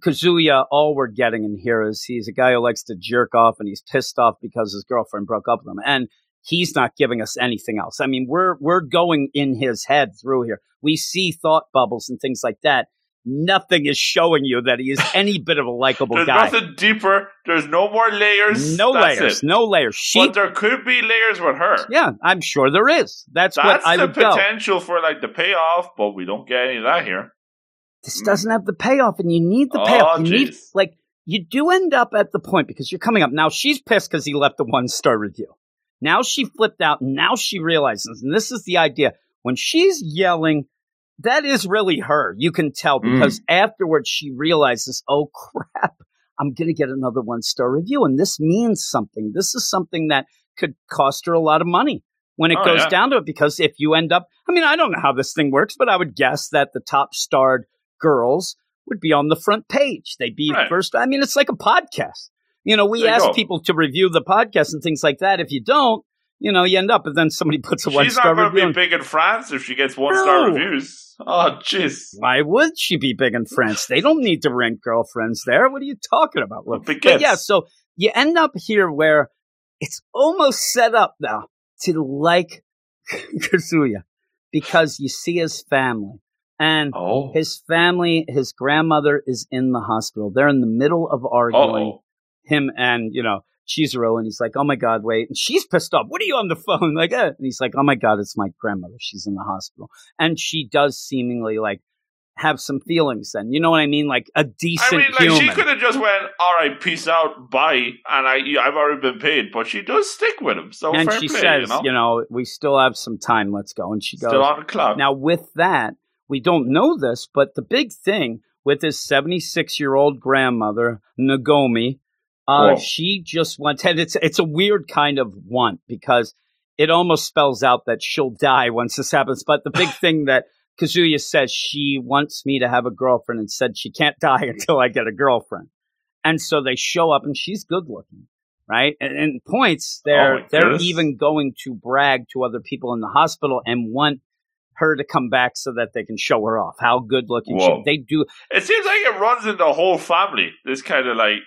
Kazuya, all we're getting in here is he's a guy who likes to jerk off and he's pissed off because his girlfriend broke up with him. And he's not giving us anything else. I mean, we're going in his head through here. We see thought bubbles and things like that. Nothing is showing you that he is any bit of a likable guy. There's nothing deeper. There's no more layers. No layers. But there could be layers with her. Yeah, I'm sure there is. That's what I would go. That's the potential for like the payoff, but we don't get any of that here. This doesn't have the payoff, and you need the payoff. You do end up at the point because you're coming up. Now she's pissed because he left the 1-star review. Now she flipped out. Now she realizes, and this is the idea. When she's yelling, that is really her. You can tell because afterwards she realizes, oh, crap, I'm going to get another 1-star review. And this means something. This is something that could cost her a lot of money when it goes down to it. Because if you end up, I mean, I don't know how this thing works, but I would guess that the top starred girls would be on the front page. They'd be first. I mean, it's like a podcast. You know, we ask people to review the podcast and things like that. If you don't, you know, you end up, and then somebody puts a 1-star review. She's not going to be big in France if she gets 1-star reviews. Oh, jeez. Why would she be big in France? They don't need to rent girlfriends there. What are you talking about? Look, but yeah, so you end up here where it's almost set up now to like Kazuya because you see his family. And his family, his grandmother is in the hospital. They're in the middle of arguing, him and, you know, Chizuru, and he's like, oh my God, wait. And she's pissed off. What are you on the phone? Like, eh. And he's like, oh my God, it's my grandmother. She's in the hospital. And she does seemingly like have some feelings then. You know what I mean? Like a decent human. She could have just went, all right, peace out, bye. And I've already been paid, but she does stick with him. So and she says, you know, we still have some time. Let's go. And she goes, still on the clock. Now with that, we don't know this, but the big thing with his 76-year-old grandmother, Nagomi, she just wants, and it's a weird kind of want because it almost spells out that she'll die once this happens. But the big thing that Kazuya says, she wants me to have a girlfriend and said she can't die until I get a girlfriend. And so they show up and she's good looking, right? And points they're even going to brag to other people in the hospital and want her to come back so that they can show her off how good looking they do. It seems like it runs in the whole family. This kind of like,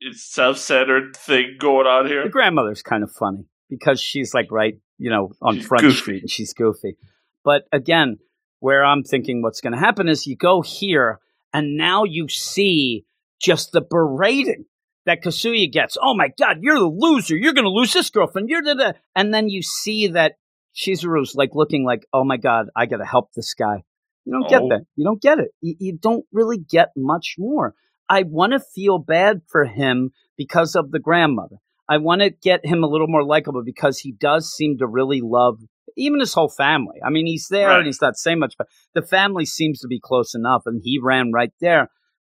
it's self-centered thing going on here. The grandmother's kind of funny because she's like on Front Street and she's goofy. But again, where I'm thinking what's going to happen is you go here and now you see just the berating that Kazuya gets. Oh my God, you're the loser. You're going to lose this girlfriend. You're the. And then you see that Chizuru's like looking like, oh my God, I got to help this guy. You don't get that. You don't get it. You don't really get much more. I want to feel bad for him because of the grandmother. I want to get him a little more likable because he does seem to really love even his whole family. I mean, he's there and he's not saying much, but the family seems to be close enough, and he ran right there.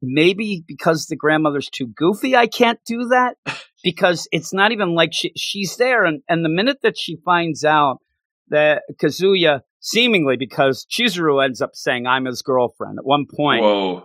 Maybe because the grandmother's too goofy, I can't do that, because it's not even like she's there. And the minute that she finds out that Kazuya, seemingly because Chizuru ends up saying, I'm his girlfriend. At one point,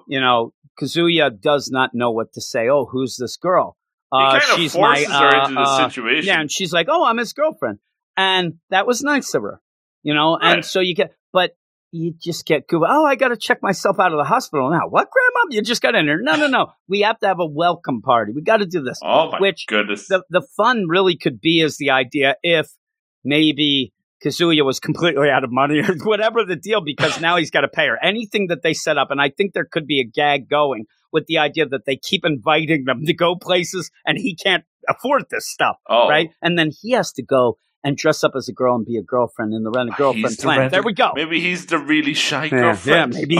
you know, Kazuya does not know what to say. Oh, who's this girl? He kind of forces her into the situation. Yeah, and she's like, oh, I'm his girlfriend. And that was nice of her, you know. Right. And so you get, but you just get goofy. Oh, I got to check myself out of the hospital now. What, Grandma? You just got in here. No, no, no. We have to have a welcome party. We got to do this. Oh, my goodness. The fun really could be is the idea if maybe Kazuya was completely out of money or whatever the deal, because now he's got to pay her. Anything that they set up, and I think there could be a gag going with the idea that they keep inviting them to go places and he can't afford this stuff, right? And then he has to go and dress up as a girl and be a girlfriend in the Rent a Girlfriend plan. There we go. Maybe he's the really shy girlfriend. Yeah, maybe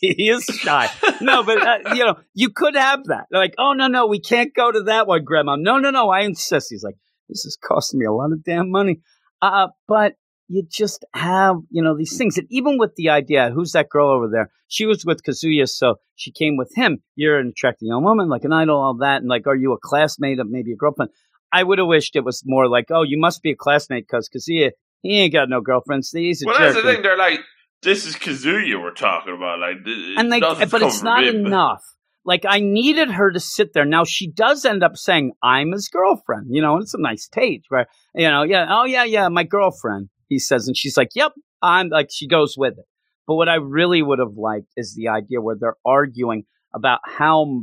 he is shy. No, but, you know, you could have that. They're like, oh, no, no, we can't go to that one, Grandma. No, no, no, I insist. He's like, this is costing me a lot of damn money. But you just have, you know, these things. And even with the idea, who's that girl over there? She was with Kazuya, so she came with him. You're an attractive young woman, like an idol, all that. And like, are you a classmate of maybe a girlfriend? I would have wished it was more like, oh, you must be a classmate because Kazuya, he ain't got no girlfriends. He's a jerk. That's the thing. They're like, this is Kazuya we're talking about. Like, but it's not enough. Like, I needed her to sit there. Now, she does end up saying, I'm his girlfriend. You know, and it's a nice page where, you know, yeah, oh, yeah, yeah, my girlfriend, he says. And she's like, yep, I'm like, she goes with it. But what I really would have liked is the idea where they're arguing about how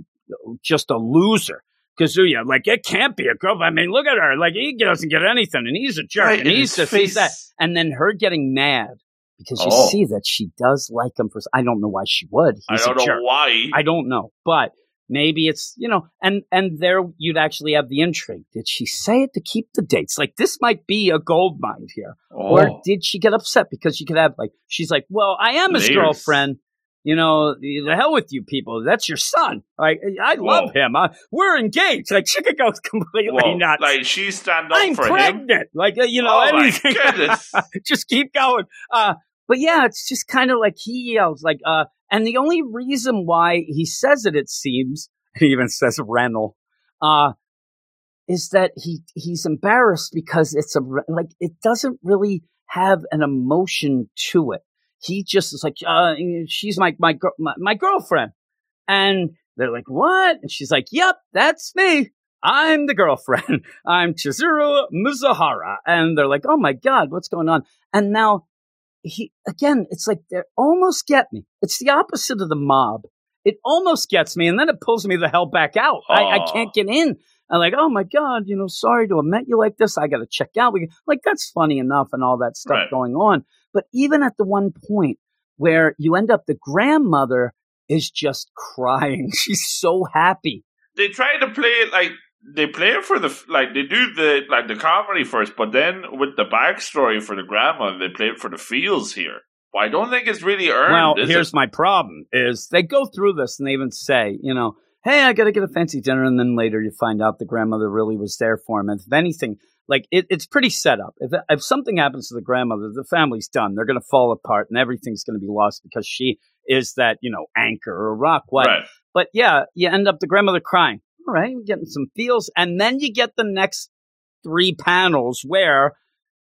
just a loser Kazuya, like, it can't be a girl. I mean, look at her. Like, he doesn't get anything, and he's a jerk, right, and he's this, he's that. And then her getting mad, because you see that she does like him. For I don't know why she would. He's a jerk. I don't know why. I don't know, but maybe it's, you know, and there you'd actually have the intrigue. Did she say it to keep the dates? Like, this might be a gold mine here. Oh. Or did she get upset? Because you could have, like, she's like, well, I am his girlfriend. You know, the hell with you people. That's your son. Like, I love him. We're engaged. Like, she could go completely nuts. Like, she stand up for him. I'm pregnant. Like, you know, anything. Just keep going. But yeah, it's just kind of like he yells. Like, and the only reason why he says it, it seems, he even says Rennell, is that he's embarrassed because it's like, it doesn't really have an emotion to it. He just is like, she's my girlfriend. And they're like, what? And she's like, yep, that's me. I'm the girlfriend. I'm Chizuru Mizuhara. And they're like, oh, my God, what's going on? And now he, again, it's like they almost get me. It's the opposite of the mob. It almost gets me. And then it pulls me the hell back out. I can't get in. I'm like, oh, my God, you know, sorry to have met you like this. I got to check out. Like, that's funny enough and all that stuff going on. But even at the one point where you end up, the grandmother is just crying. She's so happy. They try to play it like they play it for the, like they do the, like the comedy first, but then with the backstory for the grandmother, they play it for the feels here. Well, I don't think it's really earned. Well, here's my problem is they go through this and they even say, you know, hey, I got to get a fancy dinner. And then later you find out the grandmother really was there for him. And if anything, like, it's pretty set up. If something happens to the grandmother, the family's done. They're going to fall apart and everything's going to be lost because she is that, you know, anchor or rock. But yeah, you end up the grandmother crying. All right, you're getting some feels. And then you get the next three panels where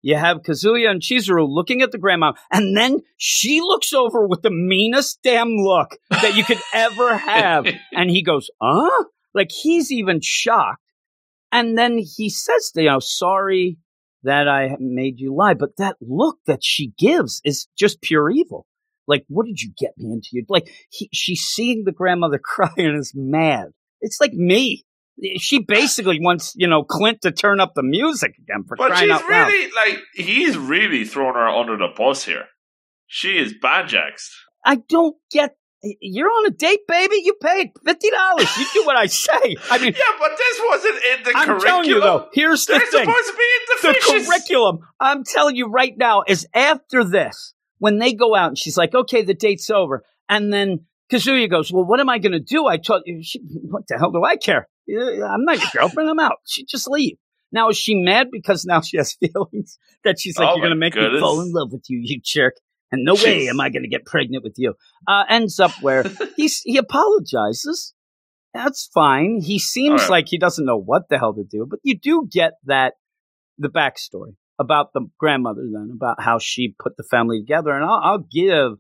you have Kazuya and Chizuru looking at the grandma. And then she looks over with the meanest damn look that you could ever have. And he goes, huh? Like, he's even shocked. And then he says, you know, sorry that I made you lie. But that look that she gives is just pure evil. Like, what did you get me into? Like, she's seeing the grandmother cry and is mad. It's like me. She basically wants, you know, Clint to turn up the music again for crying out loud. But she's really, like, he's really thrown her under the bus here. She is banjaxed. I don't get that. You're on a date, baby. You paid $50. You do what I say. I mean, yeah, but this wasn't in the curriculum. I'm telling you, though, here's the thing. They're supposed to be in the curriculum. I'm telling you right now is after this, when they go out and she's like, okay, the date's over. And then Kazuya goes, well, what am I going to do? What the hell do I care? I'm not your girlfriend. I'm out. She just leave. Now, is she mad because now she has feelings that she's like, oh, you're going to make me fall in love with you, you jerk. And no way am I going to get pregnant with you. Ends up where he apologizes. That's fine. He seems like he doesn't know what the hell to do. But you do get that the backstory about the grandmother then, about how she put the family together. And I'll give,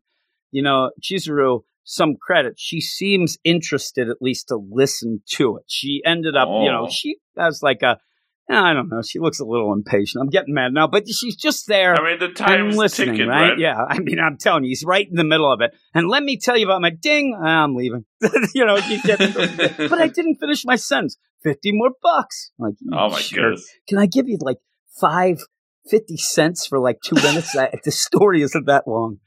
Chizuru some credit. She seems interested at least to listen to it. She ended up, she has like a, I don't know. She looks a little impatient. I'm getting mad now, but she's just there. I mean, the time's ticking, right? Yeah. I mean, I'm telling you, he's right in the middle of it. And let me tell you about my ding. I'm leaving. You get it. But I didn't finish my sentence. $50 more bucks. I'm like, oh my goodness. Can I give you like 50 cents for like 2 minutes? The story isn't that long.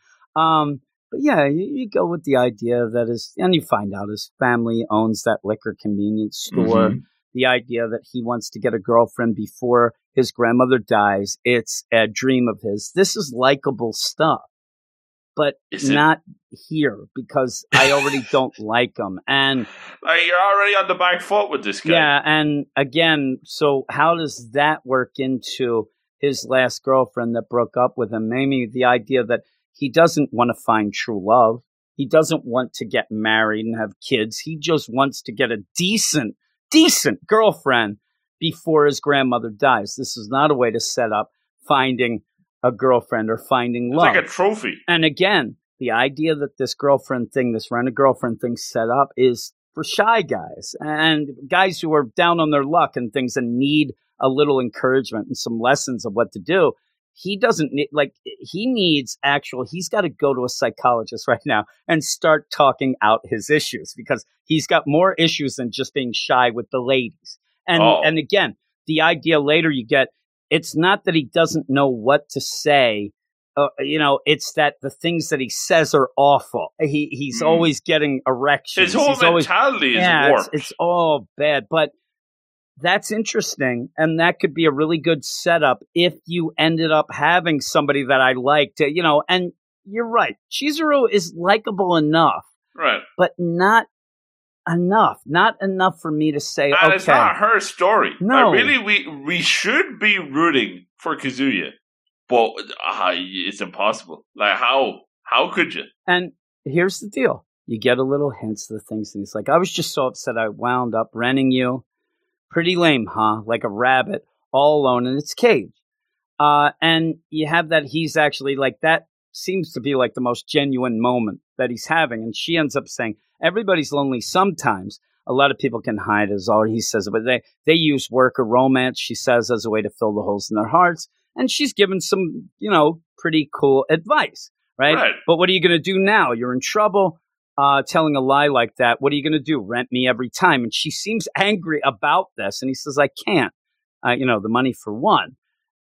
But yeah, you go with the idea that is, and you find out his family owns that liquor convenience store. Mm-hmm. The idea that he wants to get a girlfriend before his grandmother dies. It's a dream of his. This is likable stuff, but not here because I already don't like him. And you're already on the back foot with this guy. Yeah. And again, so how does that work into his last girlfriend that broke up with him? Maybe the idea that he doesn't want to find true love. He doesn't want to get married and have kids. He just wants to get a decent girlfriend before his grandmother dies. This is not a way to set up finding a girlfriend or finding love. It's like a trophy. And again, the idea that this girlfriend thing, this rent-a-girlfriend thing set up is for shy guys and guys who are down on their luck and things and need a little encouragement and some lessons of what to do. He doesn't need, he's got to go to a psychologist right now and start talking out his issues because he's got more issues than just being shy with the ladies. And again, the idea later you get, it's not that he doesn't know what to say. It's that the things that he says are awful. He's always getting erections. His whole mentality is warped. It's all bad, but that's interesting, and that could be a really good setup if you ended up having somebody that I liked, and you're right. Chizuru is likable enough, right? But not enough for me to say, okay. And it's not her story. No. Really, we should be rooting for Kazuya, but it's impossible. Like, how could you? And here's the deal. You get a little hints of the things, and he's like, I was just so upset I wound up renting you. Pretty lame, huh? Like a rabbit all alone in its cage. And you have that he's actually like, that seems to be like the most genuine moment that he's having. And she ends up saying, everybody's lonely sometimes. A lot of people can hide is all he says. But they use work or romance, she says, as a way to fill the holes in their hearts. And she's given some, pretty cool advice, right? But what are you going to do now? You're in trouble. Telling a lie like that, what are you going to do? Rent me every time? And she seems angry about this. And he says, I can't, the money for one.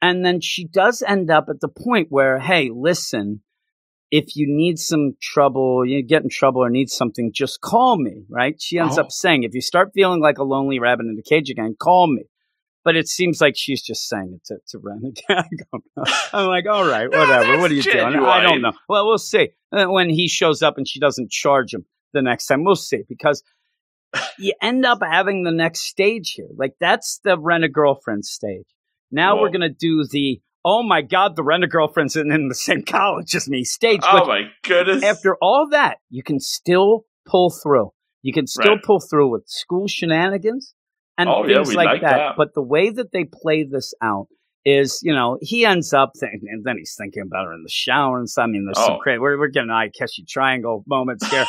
And then she does end up at the point where, hey, listen, if you need some trouble, you get in trouble or need something, just call me, right? She ends up saying, if you start feeling like a lonely rabbit in a cage again, call me. But it seems like she's just saying it to Ren again. I'm like, all right, whatever. What are you doing? I don't know. Well, we'll see. When he shows up and she doesn't charge him the next time, we'll see. Because you end up having the next stage here. Like, that's the Rent-A-Girlfriend stage. Now we're going to do the, oh, my God, the Rent-A-Girlfriend's in the same college as me stage. Oh, my goodness. After all that, you can still pull through. You can still pull through with school shenanigans. And things like that. But the way that they play this out is, he ends up thinking, and then he's thinking about her in the shower and stuff. I mean, there's some crazy, we're getting Ayakashi Triangle moments here.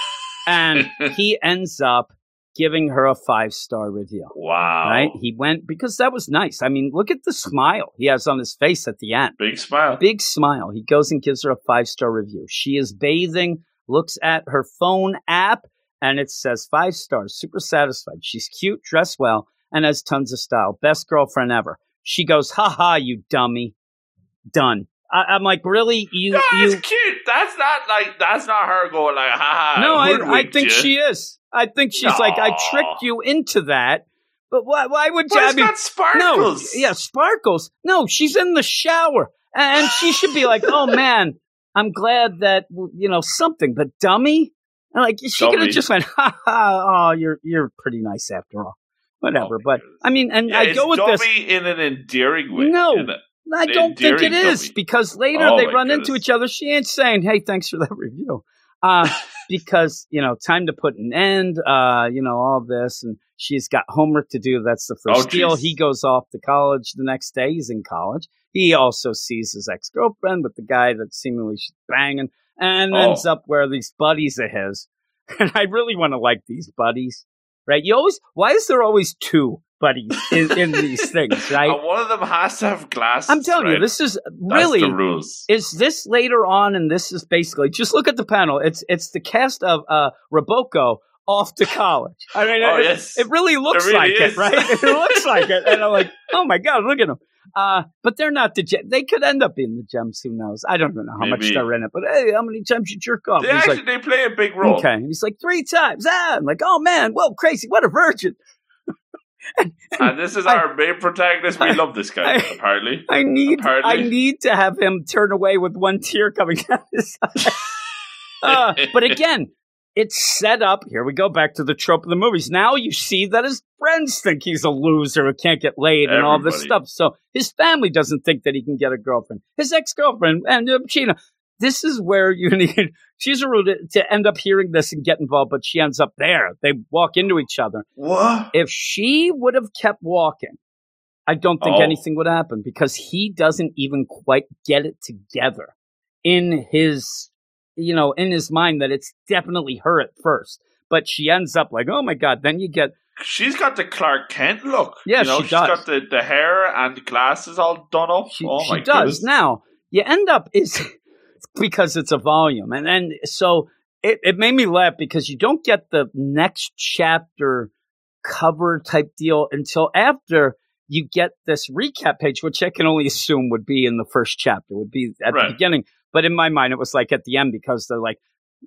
And he ends up giving her a 5-star review. Wow. Right? He went, because that was nice. I mean, look at the smile he has on his face at the end. Big smile. Big smile. He goes and gives her a 5-star review. She is bathing, looks at her phone app, and it says 5 stars, super satisfied. She's cute, dressed well, and has tons of style. Best girlfriend ever. She goes, ha ha, you dummy. Done. I'm like, really? That's cute. That's not her going like, ha ha. No, I think she is. I think she's like, I tricked you into that. But why would you? It's got sparkles. No, yeah, sparkles. No, she's in the shower. And she should be like, oh, man, I'm glad that, something. But dummy? And like, she could have just went, ha ha, oh, you're pretty nice after all. whatever. But I mean, and yeah, I go with this in an endearing way. No, I don't think it is, because later they run into each other. She ain't saying, "Hey, thanks for that review," because you know, time to put an end. You know, all this, and she's got homework to do. That's the first deal. He goes off to college the next day. He's in college. He also sees his ex-girlfriend with the guy that seemingly she's banging, and ends up where these buddies of his. And I really want to like these buddies, right? You always, why is there always two buddies in these things, right? One of them has to have glasses. I'm telling you, this is really, that's the rules. Is this later on? And this is basically, just look at the panel. It's the cast of Roboco off to college. I mean, it really looks it really is. Right? It looks like it. And I'm like, oh my God, look at them. But they're not the gems. They could end up being the gems. Who knows? I don't know how much they're in it. But hey, how many times you jerk off? They actually they play a big role. Okay. And he's like 3 times. I'm like, oh man, whoa, crazy! What a virgin! And this is our main protagonist. We love this guy. Apparently, I need to have him turn away with one tear coming down his eye. But again, it's set up. Here we go back to the trope of the movies. Now you see that his friends think he's a loser who can't get laid and all this stuff. So his family doesn't think that he can get a girlfriend. His ex-girlfriend, and Gina. This is where you need Chizuru to end up hearing this and get involved, but she ends up there. They walk into each other. What? If she would have kept walking, I don't think anything would happen, because he doesn't even quite get it together in his... you know, in his mind that it's definitely her at first. But she ends up like, oh my God, then you get... She's got the Clark Kent look. Yeah, you know, she's got the hair and the glasses all done up. She does. Goodness. Now, you end up, is because it's a volume. And so it made me laugh, because you don't get the next chapter cover type deal until after you get this recap page, which I can only assume would be in the first chapter, would be at the beginning. But in my mind, it was like at the end, because they're like,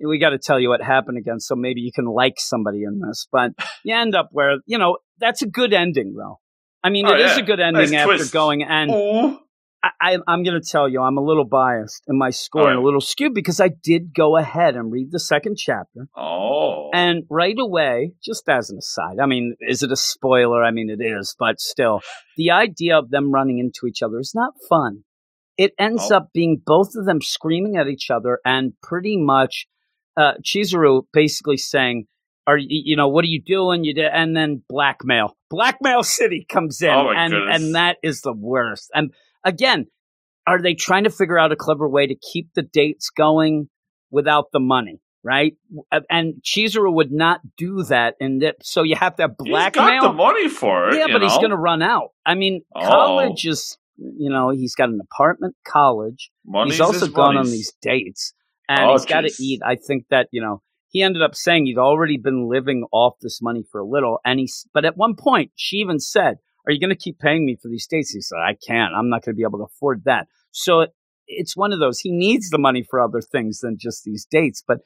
we got to tell you what happened again, so maybe you can like somebody in this. But you end up where, you know, that's a good ending, though. I mean, it is a good ending nice after twist. Going. And I'm going to tell you, I'm a little biased in my score and a little skewed, because I did go ahead and read the second chapter. Oh. And right away, just as an aside, I mean, is it a spoiler? I mean, it is. But still, the idea of them running into each other is not fun. It ends up being both of them screaming at each other, and pretty much Chizuru basically saying, "Are you know, what are you doing?" And then Blackmail City comes in, and that is the worst. And again, are they trying to figure out a clever way to keep the dates going without the money? Right, and Chizuru would not do that, and so you have to have blackmail. He's got the money for it, but he's going to run out. I mean, college is. You know, he's got an apartment, college. Money's he's also gone on these dates, and he's got to eat. I think that, you know, he ended up saying he'd already been living off this money for a little. And but at one point, she even said, "Are you going to keep paying me for these dates?" He said, "I can't. I'm not going to be able to afford that." So it's one of those. He needs the money for other things than just these dates. But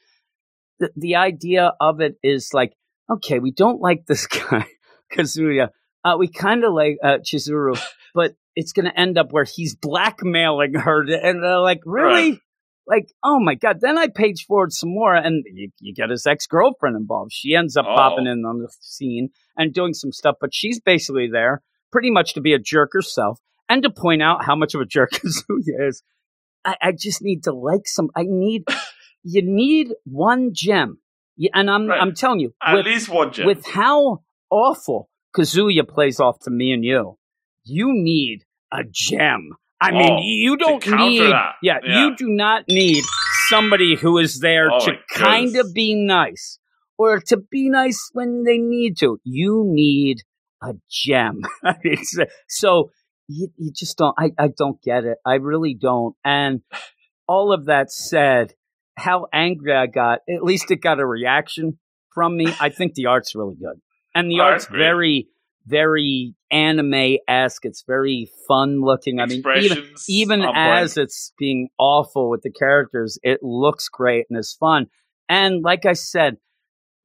the idea of it is like, okay, we don't like this guy, Kazuya. We kind of like Chizuru, but it's going to end up where he's blackmailing her. And they're like, really? Right. Like, oh my God. Then I page forward some more, and you get his ex-girlfriend involved. She ends up popping in on the scene and doing some stuff, but she's basically there pretty much to be a jerk herself and to point out how much of a jerk Kazuya is. I just need to like some. You need one gem. And I'm telling you. At least one gem. With how awful Kazuya plays off to me and you. You need a gem. I mean, you don't need that. Yeah, you do not need somebody who is there to kind of be nice or to be nice when they need to. You need a gem. So you just don't. I don't get it. I really don't. And all of that said, how angry I got. At least it got a reaction from me. I think the art's really good, and the art's very. Very anime-esque. It's very fun-looking. I mean, even as it's being awful with the characters, it looks great and is fun. And like I said,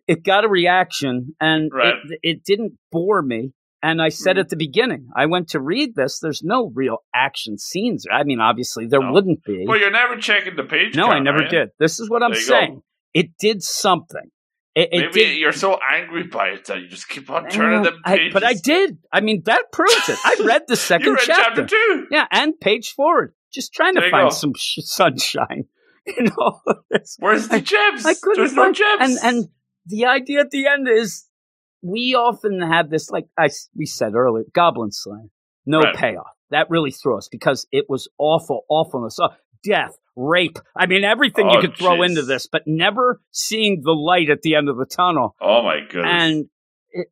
it got a reaction, and it didn't bore me. And I said at the beginning, I went to read this. There's no real action scenes. I mean, obviously, there wouldn't be. Well, you're never checking the page. No, I never did. This is what I'm saying. It did something. Maybe you're so angry by it that you just keep on turning them pages. But I did. I mean, that proves it. I read the second you read chapter. Chapter two. Yeah, and page forward. Just trying to find some sunshine. You know, where's the gems? There's no gems. And the idea at the end is we often have this, like we said earlier, Goblin Slayer. No payoff. That really threw us because it was awfulness. Death, rape. I mean, everything you could throw into this, but never seeing the light at the end of the tunnel. Oh, my goodness.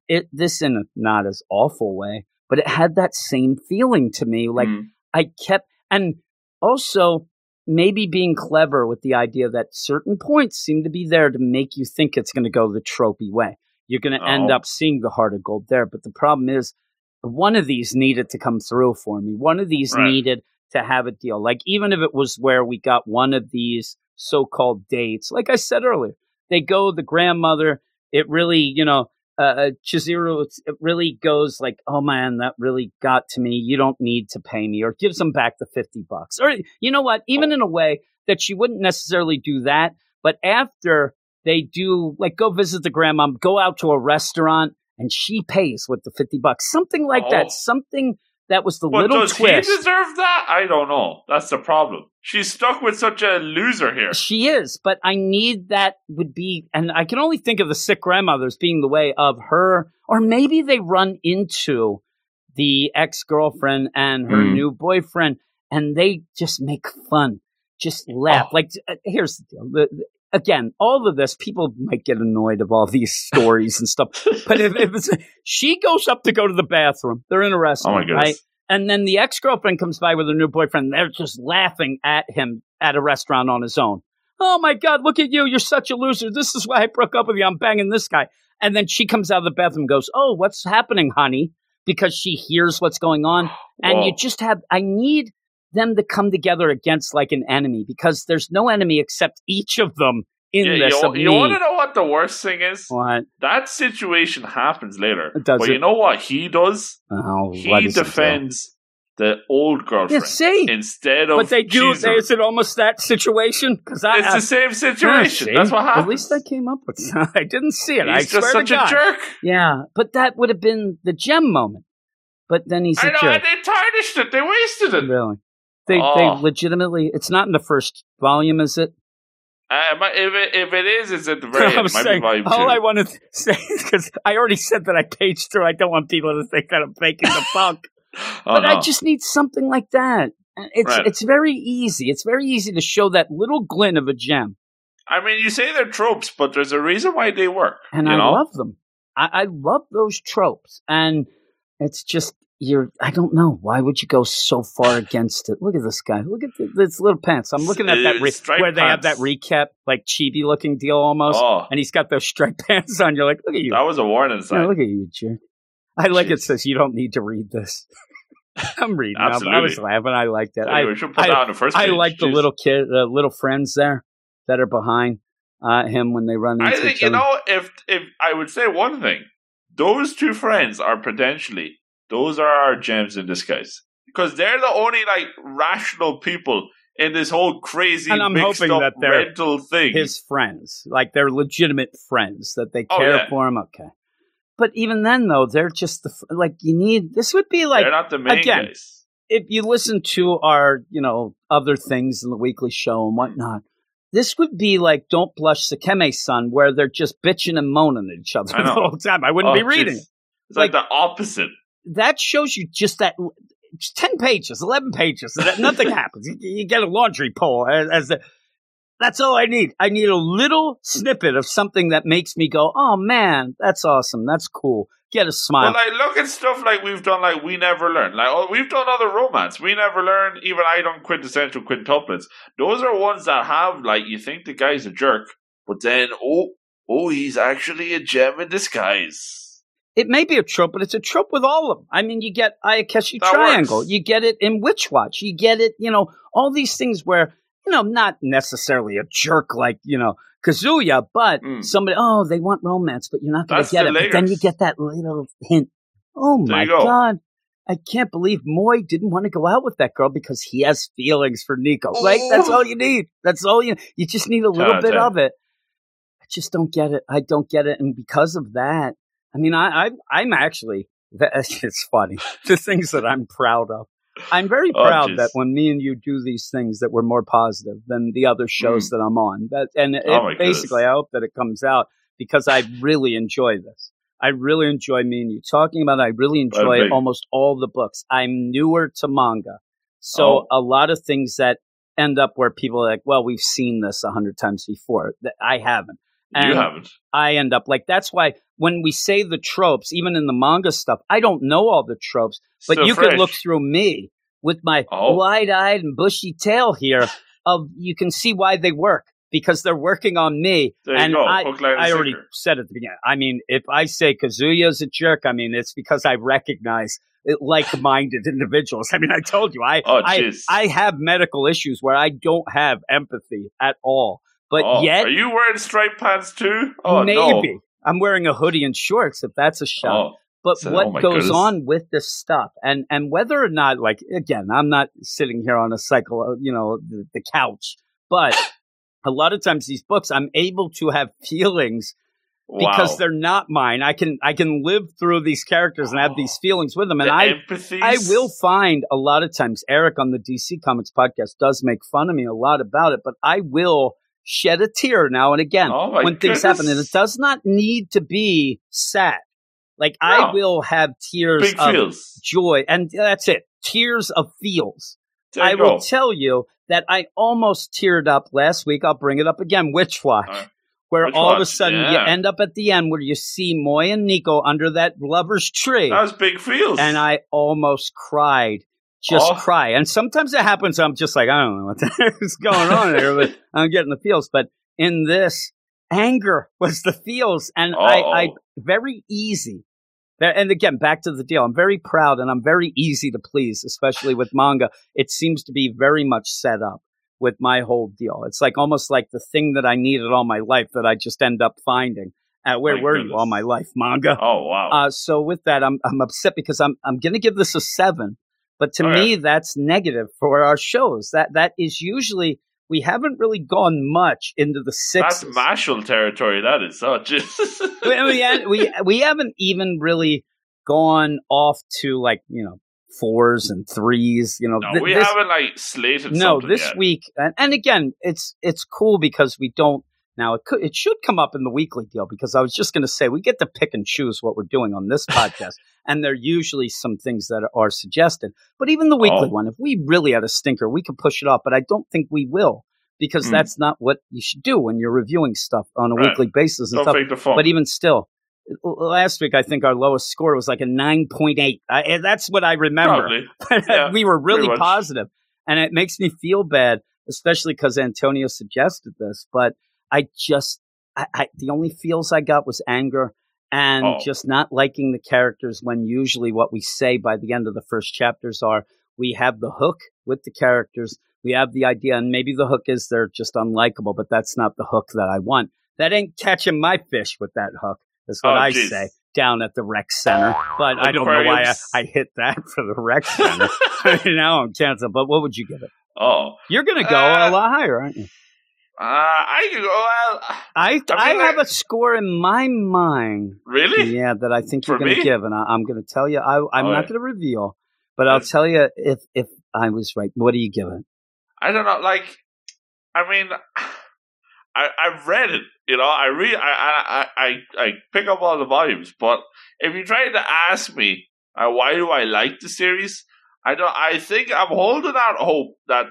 And this in a not as awful way, but it had that same feeling to me. Like I kept, and also maybe being clever with the idea that certain points seem to be there to make you think it's going to go the tropey way. You're going to end up seeing the heart of gold there. But the problem is one of these needed to come through for me. One of these needed to have a deal. Like, even if it was where we got one of these so-called dates, like I said earlier, they go the grandmother. It really, you know, Chizuru, it really goes like, oh man, that really got to me. You don't need to pay me, or gives them back the $50. Or, you know what, even in a way that she wouldn't necessarily do that. But after they do, like, go visit the grandma, go out to a restaurant, and she pays with the $50, something like that, something. That was the little twist. But does he deserve that? I don't know. That's the problem. She's stuck with such a loser here. She is, but I need that would be, and I can only think of the sick grandmothers being the way of her, or maybe they run into the ex-girlfriend and her new boyfriend, and they just make fun, just laugh. Like, here's the deal. Again, all of this, people might get annoyed of all these stories and stuff. But if it's, she goes up to go to the bathroom, they're in a restaurant, right? And then the ex-girlfriend comes by with her new boyfriend. They're just laughing at him at a restaurant on his own. Oh, my God, look at you. You're such a loser. This is why I broke up with you. I'm banging this guy. And then she comes out of the bathroom and goes, oh, what's happening, honey? Because she hears what's going on. And you just have – I need – them to come together against like an enemy, because there's no enemy except each of them in this. You want to know what the worst thing is? What? That situation happens later. But you know what he does? He defends the old girlfriend instead of. But they do. Is it almost that situation? Because it's the same situation. That's what happened. At least I came up with it. I didn't see it. He's just such a jerk. Yeah, but that would have been the gem moment. But then he's. I know. And they tarnished it. They wasted it. Really. They legitimately, it's not in the first volume, is it? If it is, it's at the very end. All I want to say is, because I already said that I paged through, I don't want people to think that I'm faking the bunk. I just need something like that. It's very easy. It's very easy to show that little glint of a gem. I mean, you say they're tropes, but there's a reason why they work. And I love them. I love those tropes. And it's just... I don't know. Why would you go so far against it? Look at this guy. Look at this little pants. I'm looking at that where they have that recap, like chibi-looking deal almost, and he's got those striped pants on. You're like, look at you. That was a warning sign. Yeah, look at you, jerk. Like it says, you don't need to read this. I'm reading. I was laughing. I liked it. Anyway, we should put that on the first page. I like the little kid, the little friends there that are behind him when they run into each other. I think, if I would say one thing, those two friends are potentially... Those are our gems in disguise, because they're the only like rational people in this whole crazy mixed up rental thing. His friends, like they're legitimate friends that they care for him. Okay, but even then, though, they're just this would be like they're not the main guys. If you listen to our other things in the weekly show and whatnot. This would be like Don't Blush Sakeme-san, where they're just bitching and moaning at each other the whole time. I wouldn't be reading. It's like the opposite. That shows you just that 10 pages, 11 pages, that nothing happens. You get a laundry pole. That's all I need. I need a little snippet of something that makes me go, oh, man, that's awesome. That's cool. Get a smile. Well, look at stuff like we've done, like We Never Learn. We've done other romance. We Never Learn, even I Don't Quintessential Quintuplets. Those are ones that have, you think the guy's a jerk, but then, he's actually a gem in disguise. It may be a trope, but it's a trope with all of them. I mean, you get Ayakashi Triangle. Works. You get it in Witch Watch. You get it, all these things where, not necessarily a jerk like, Kazuya, but somebody, they want romance, but you're not going to get it. Layers. But then you get that little hint. Oh, my God. I can't believe Moy didn't want to go out with that girl because he has feelings for Nico. Like, that's all you need. You just need a little bit of it. I just don't get it. I don't get it. And because of that, I mean, I'm actually, it's funny, the things that I'm proud of. I'm very proud that when me and you do these things that we're more positive than the other shows that I'm on. I hope that it comes out because I really enjoy this. I really enjoy me and you talking about it. I really enjoy almost all the books. I'm newer to manga. So a lot of things that end up where people are like, well, we've seen this 100 times before. I haven't. And you haven't. I end up like, that's why when we say the tropes, even in the manga stuff, I don't know all the tropes, but so you could look through me with my wide-eyed and bushy tail here. You can see why they work because they're working on me. I already said at the beginning. I mean, if I say Kazuya's a jerk, I mean, it's because I recognize like-minded individuals. I mean, I told you, I have medical issues where I don't have empathy at all. But yet, are you wearing striped pants too? Oh, maybe. No. I'm wearing a hoodie and shorts, if that's a shout. Oh, but what goes on with this stuff, and whether or not, like, again, I'm not sitting here on a cycle, you know, the couch. But a lot of times these books, I'm able to have feelings because they're not mine. I can live through these characters and have these feelings with them. And I will find a lot of times, Eric on the DC Comics podcast does make fun of me a lot about it, but I will shed a tear now and again when things happen. And it does not need to be sad. Like, no. I will have tears of joy. And that's it. Tears of feels. I will tell you that I almost teared up last week. I'll bring it up again. Witch Watch. Where all of a sudden you end up at the end where you see Moy and Nico under that lover's tree. That was big feels. And I almost cried. Cry. And sometimes it happens. I'm just like, I don't know what the heck is going on here, but I'm getting the feels. But in this, anger was the feels. And I very easy. And again, back to the deal. I'm very proud and I'm very easy to please, especially with manga. It seems to be very much set up with my whole deal. It's like almost like the thing that I needed all my life that I just end up finding. You all my life, manga? Oh, wow. So with that, I'm upset because I'm going to give this a 7. But to me, that's negative for our shows. That is usually, we haven't really gone much into the 6s. That's martial territory, that is. Oh, Jesus. we haven't even really gone off to, like, you know, 4s and 3s. You know, no, we haven't, like, slated something this yet. Week. And again, it's cool because we don't. Now, it should come up in the weekly deal because I was just going to say we get to pick and choose what we're doing on this podcast. And there are usually some things that are suggested. But even the weekly one, if we really had a stinker, we could push it off. But I don't think we will because that's not what you should do when you're reviewing stuff on a weekly basis. And stuff. But even still, last week, I think our lowest score was like a 9.8. That's what I remember. Yeah, we were really positive. And it makes me feel bad, especially because Antonio suggested this. But I the only feels I got was anger and just not liking the characters when usually what we say by the end of the first chapters are we have the hook with the characters. We have the idea, and maybe the hook is they're just unlikable, but that's not the hook that I want. That ain't catching my fish with that hook. That's what I say down at the rec center. But I don't know why I hit that for the rec center. Now I'm canceled. But what would you give it? Oh, you're going to go a lot higher, aren't you? I have a score in my mind. Really? Yeah, that I think you're going to give, and I'm going to tell you. I'm not going to reveal, but I'll tell you if I was right. What do you give it? I don't know. Like, I mean, I've read it. You know, I pick up all the volumes. But if you try to ask me why do I like the series, I don't. I think I'm holding out hope that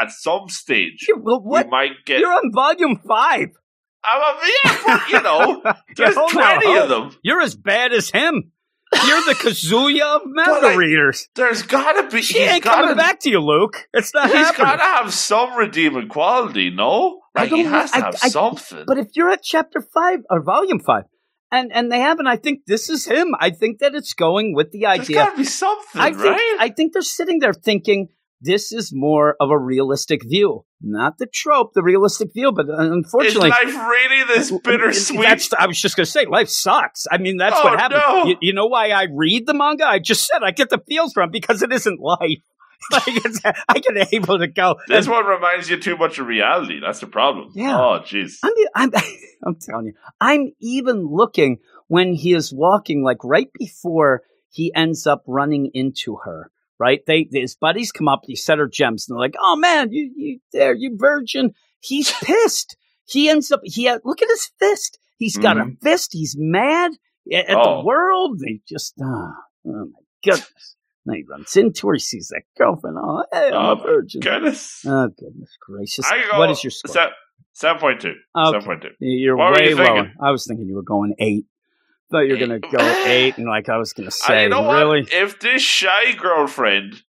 at some stage, we might get. You're on volume 5. You know, there's 20 of them. You're as bad as him. You're the Kazuya of manga readers. There's gotta be. She ain't coming back to you, Luke. It's not happening. He's gotta have some redeeming quality, no? Like he has to have something. But if you're at chapter 5 or volume 5. And they haven't. I think this is him. I think that it's going with the idea. There's gotta be something, right? I think they're sitting there thinking, this is more of a realistic view, not the trope, the realistic view. But unfortunately, is life really this bittersweet? I was just going to say, life sucks. I mean, that's what happens. No. You know why I read the manga? I just said I get the feels from because it isn't life. Like, it's, I get able to go. This one reminds you too much of reality. That's the problem. Yeah. Oh, jeez. I'm telling you. I'm even looking when he is walking, like right before he ends up running into her. Right? His buddies come up. He set her gems, and they're like, "Oh man, you there, you virgin." He's pissed. He ends up. Look at his fist. He's got a fist. He's mad at the world. They just oh my goodness. Now he runs into her. He sees that girlfriend. Oh, hey, I'm a virgin. Goodness. Oh, goodness gracious. What is your score? 7.2. Okay. 7.2. You're what way lower. I was thinking you were going 8. Thought you were going to go 8, and like I was going to say, you know really? What? If this shy girlfriend's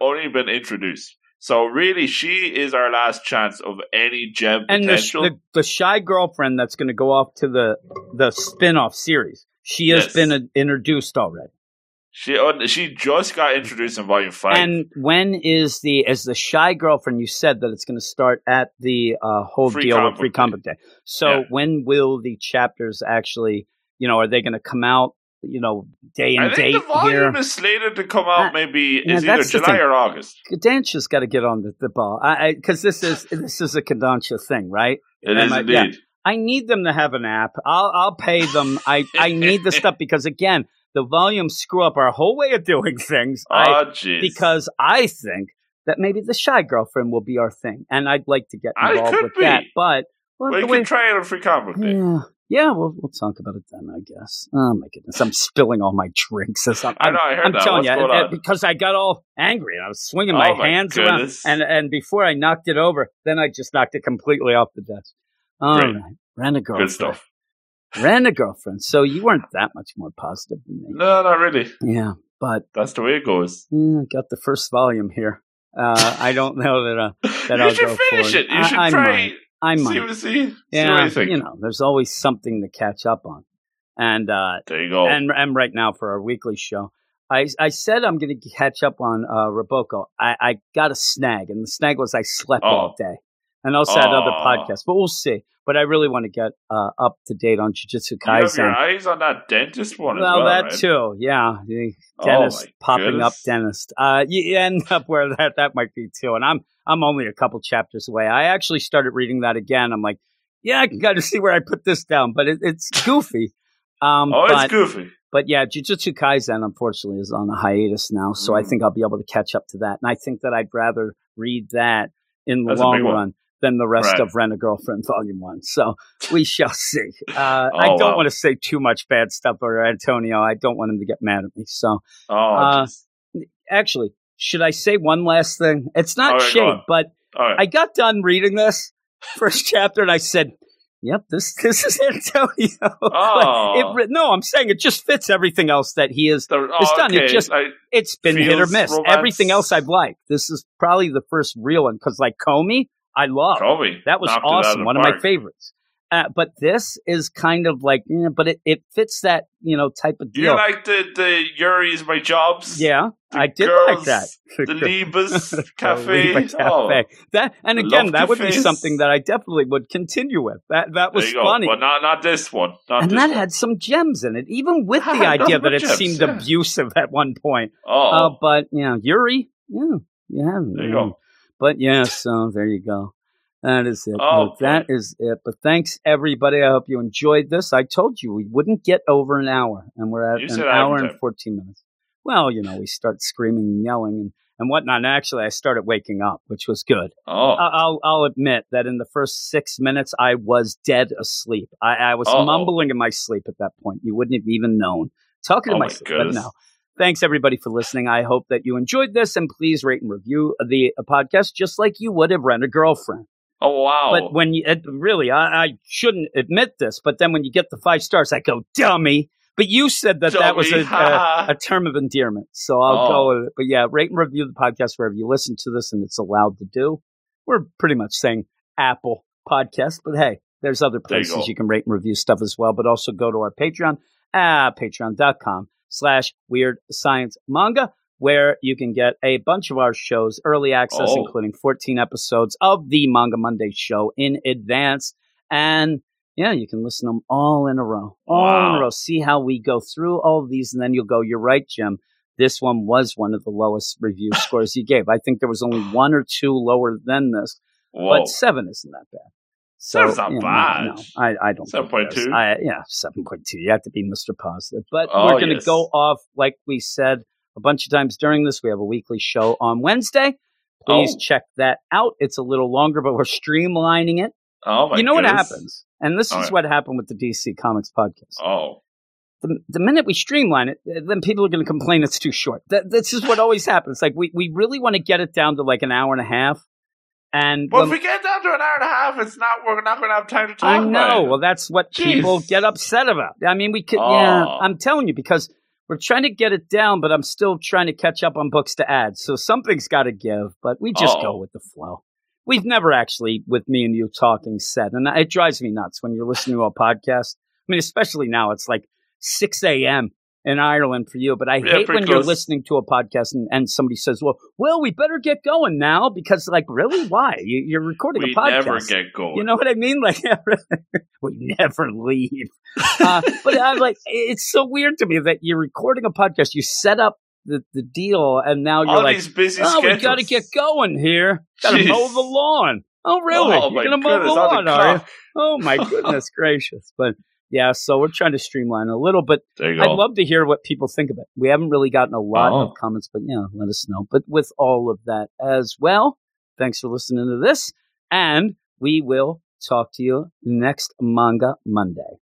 only been introduced. So really, she is our last chance of any gem potential. And the shy girlfriend that's going to go off to the spin-off series, she has been introduced already. She just got introduced in Volume 5. And when is the shy girlfriend? You said that it's going to start at the whole deal with Free Comic Day. So when will the chapters actually, are they going to come out, day and date here? I think the volume is slated to come out either July or August. Kodansha's got to get on the ball. Because this is a Kodansha thing, right? It is indeed. Yeah. I need them to have an app. I'll pay them. I need this stuff because, again, the volumes screw up our whole way of doing things. Because I think that maybe the shy girlfriend will be our thing, and I'd like to get involved with that. But we can try it on Free Comic Book Day. Yeah, we'll talk about it then, I guess. Oh my goodness, I'm spilling all my drinks. I know, I heard that. I'm telling you, because I got all angry and I was swinging my hands around, and before I knocked it over, then I just knocked it completely off the desk. All right, Rent a Girlfriend. Good stuff. Ran a girlfriend, so you weren't that much more positive than me. No, not really. Yeah, but that's the way it goes. I got the first volume here. I don't know that I'll go for it. You should finish it. You should try. I might. See what you think. There's always something to catch up on. And there you go. And right now for our weekly show, I said I'm going to catch up on Roboco. I got a snag, and the snag was I slept all day. And also had other podcasts, but we'll see. But I really want to get up to date on Jujutsu Kaisen. You have your eyes on that dentist one as well, that right? Too. Yeah. Dentist dentist. You end up where that might be too. And I'm only a couple chapters away. I actually started reading that again. I'm like, I can kind of see where I put this down, but it's goofy. It's goofy. But yeah, Jujutsu Kaisen, unfortunately, is on a hiatus now. So I think I'll be able to catch up to that. And I think that I'd rather read that in the long run than the rest of Rent a Girlfriend Volume 1. So we shall see. I don't want to say too much bad stuff about Antonio. I don't want him to get mad at me. So actually, should I say one last thing? It's not shade, but I got done reading this first chapter and I said, yep, this is Antonio. No, I'm saying it just fits everything else that he is. It's done. Okay. It just, it's been hit or miss. Romance. Everything else I've liked. This is probably the first real one because like Komi, I love. That was awesome. One of my favorites. But this is kind of like, but it fits that, type of deal. You like the Yuri's My Jobs? Yeah, I did like that. The Liebes Cafe. That, and again, that would be something that I definitely would continue with. That was funny. But not this one. That had some gems in it, even with the idea that it seemed abusive at one point. But, Yuri, there you go. But yeah, so there you go. That is it. That is it. But thanks, everybody. I hope you enjoyed this. I told you we wouldn't get over an hour, and we're at an hour and 14 minutes. Well, we start screaming and yelling and whatnot. And actually, I started waking up, which was good. I'll admit that in the first 6 minutes, I was dead asleep. I was mumbling in my sleep at that point. You wouldn't have even known. Talking to myself, but no. Thanks, everybody, for listening. I hope that you enjoyed this, and please rate and review the podcast just like you would have Rent a Girlfriend. Oh, wow. But when I shouldn't admit this, but then when you get the 5 stars, I go, dummy. But you said that was a term of endearment, so I'll go with it. But yeah, rate and review the podcast wherever you listen to this, and it's allowed to do. We're pretty much saying Apple Podcast, but hey, there's other places you can rate and review stuff as well, but also go to our Patreon, patreon.com/Weird Science Manga, where you can get a bunch of our shows, early access, including 14 episodes of the Manga Monday show in advance. And yeah, you can listen to them all in a row. See how we go through all of these. And then you'll go, you're right, Jim. this one was one of the lowest review scores he gave. I think there was only one or two lower than this, but 7 isn't that bad. So, that's not bad. No, I don't. 7.2. Yeah, 7.2. You have to be Mr. Positive. But we're going to go off, like we said a bunch of times during this. We have a weekly show on Wednesday. Please check that out. It's a little longer, but we're streamlining it. Oh my! You know what happens, and this is what happened with the DC Comics podcast. Oh, the minute we streamline it, then people are going to complain it's too short. This is what always happens. Like we really want to get it down to like an hour and a half. And but if we get down to an hour and a half, we're not going to have time to talk about it. I know. Well, that's what people get upset about. I mean, we could. Yeah, I'm telling you, because we're trying to get it down, but I'm still trying to catch up on books to add. So something's got to give, but we just go with the flow. We've never actually, with me and you talking, said, and it drives me nuts when you're listening to a podcast. I mean, especially now, it's like 6 a.m. in Ireland for you, but I hate when you're listening to a podcast and somebody says, well, we better get going now, because like, really? Why? You're recording a podcast. We never get going. You know what I mean? Like, we never leave. But I'm like, it's so weird to me that you're recording a podcast. You set up the deal, and now you're all like, we got to get going here. Got to mow the lawn. Oh, really? You're going to mow the lawn, are you? Oh, my goodness gracious. But yeah, so we're trying to streamline a little, but I'd love to hear what people think of it. We haven't really gotten a lot of comments, but yeah, let us know. But with all of that as well, thanks for listening to this, and we will talk to you next Manga Monday.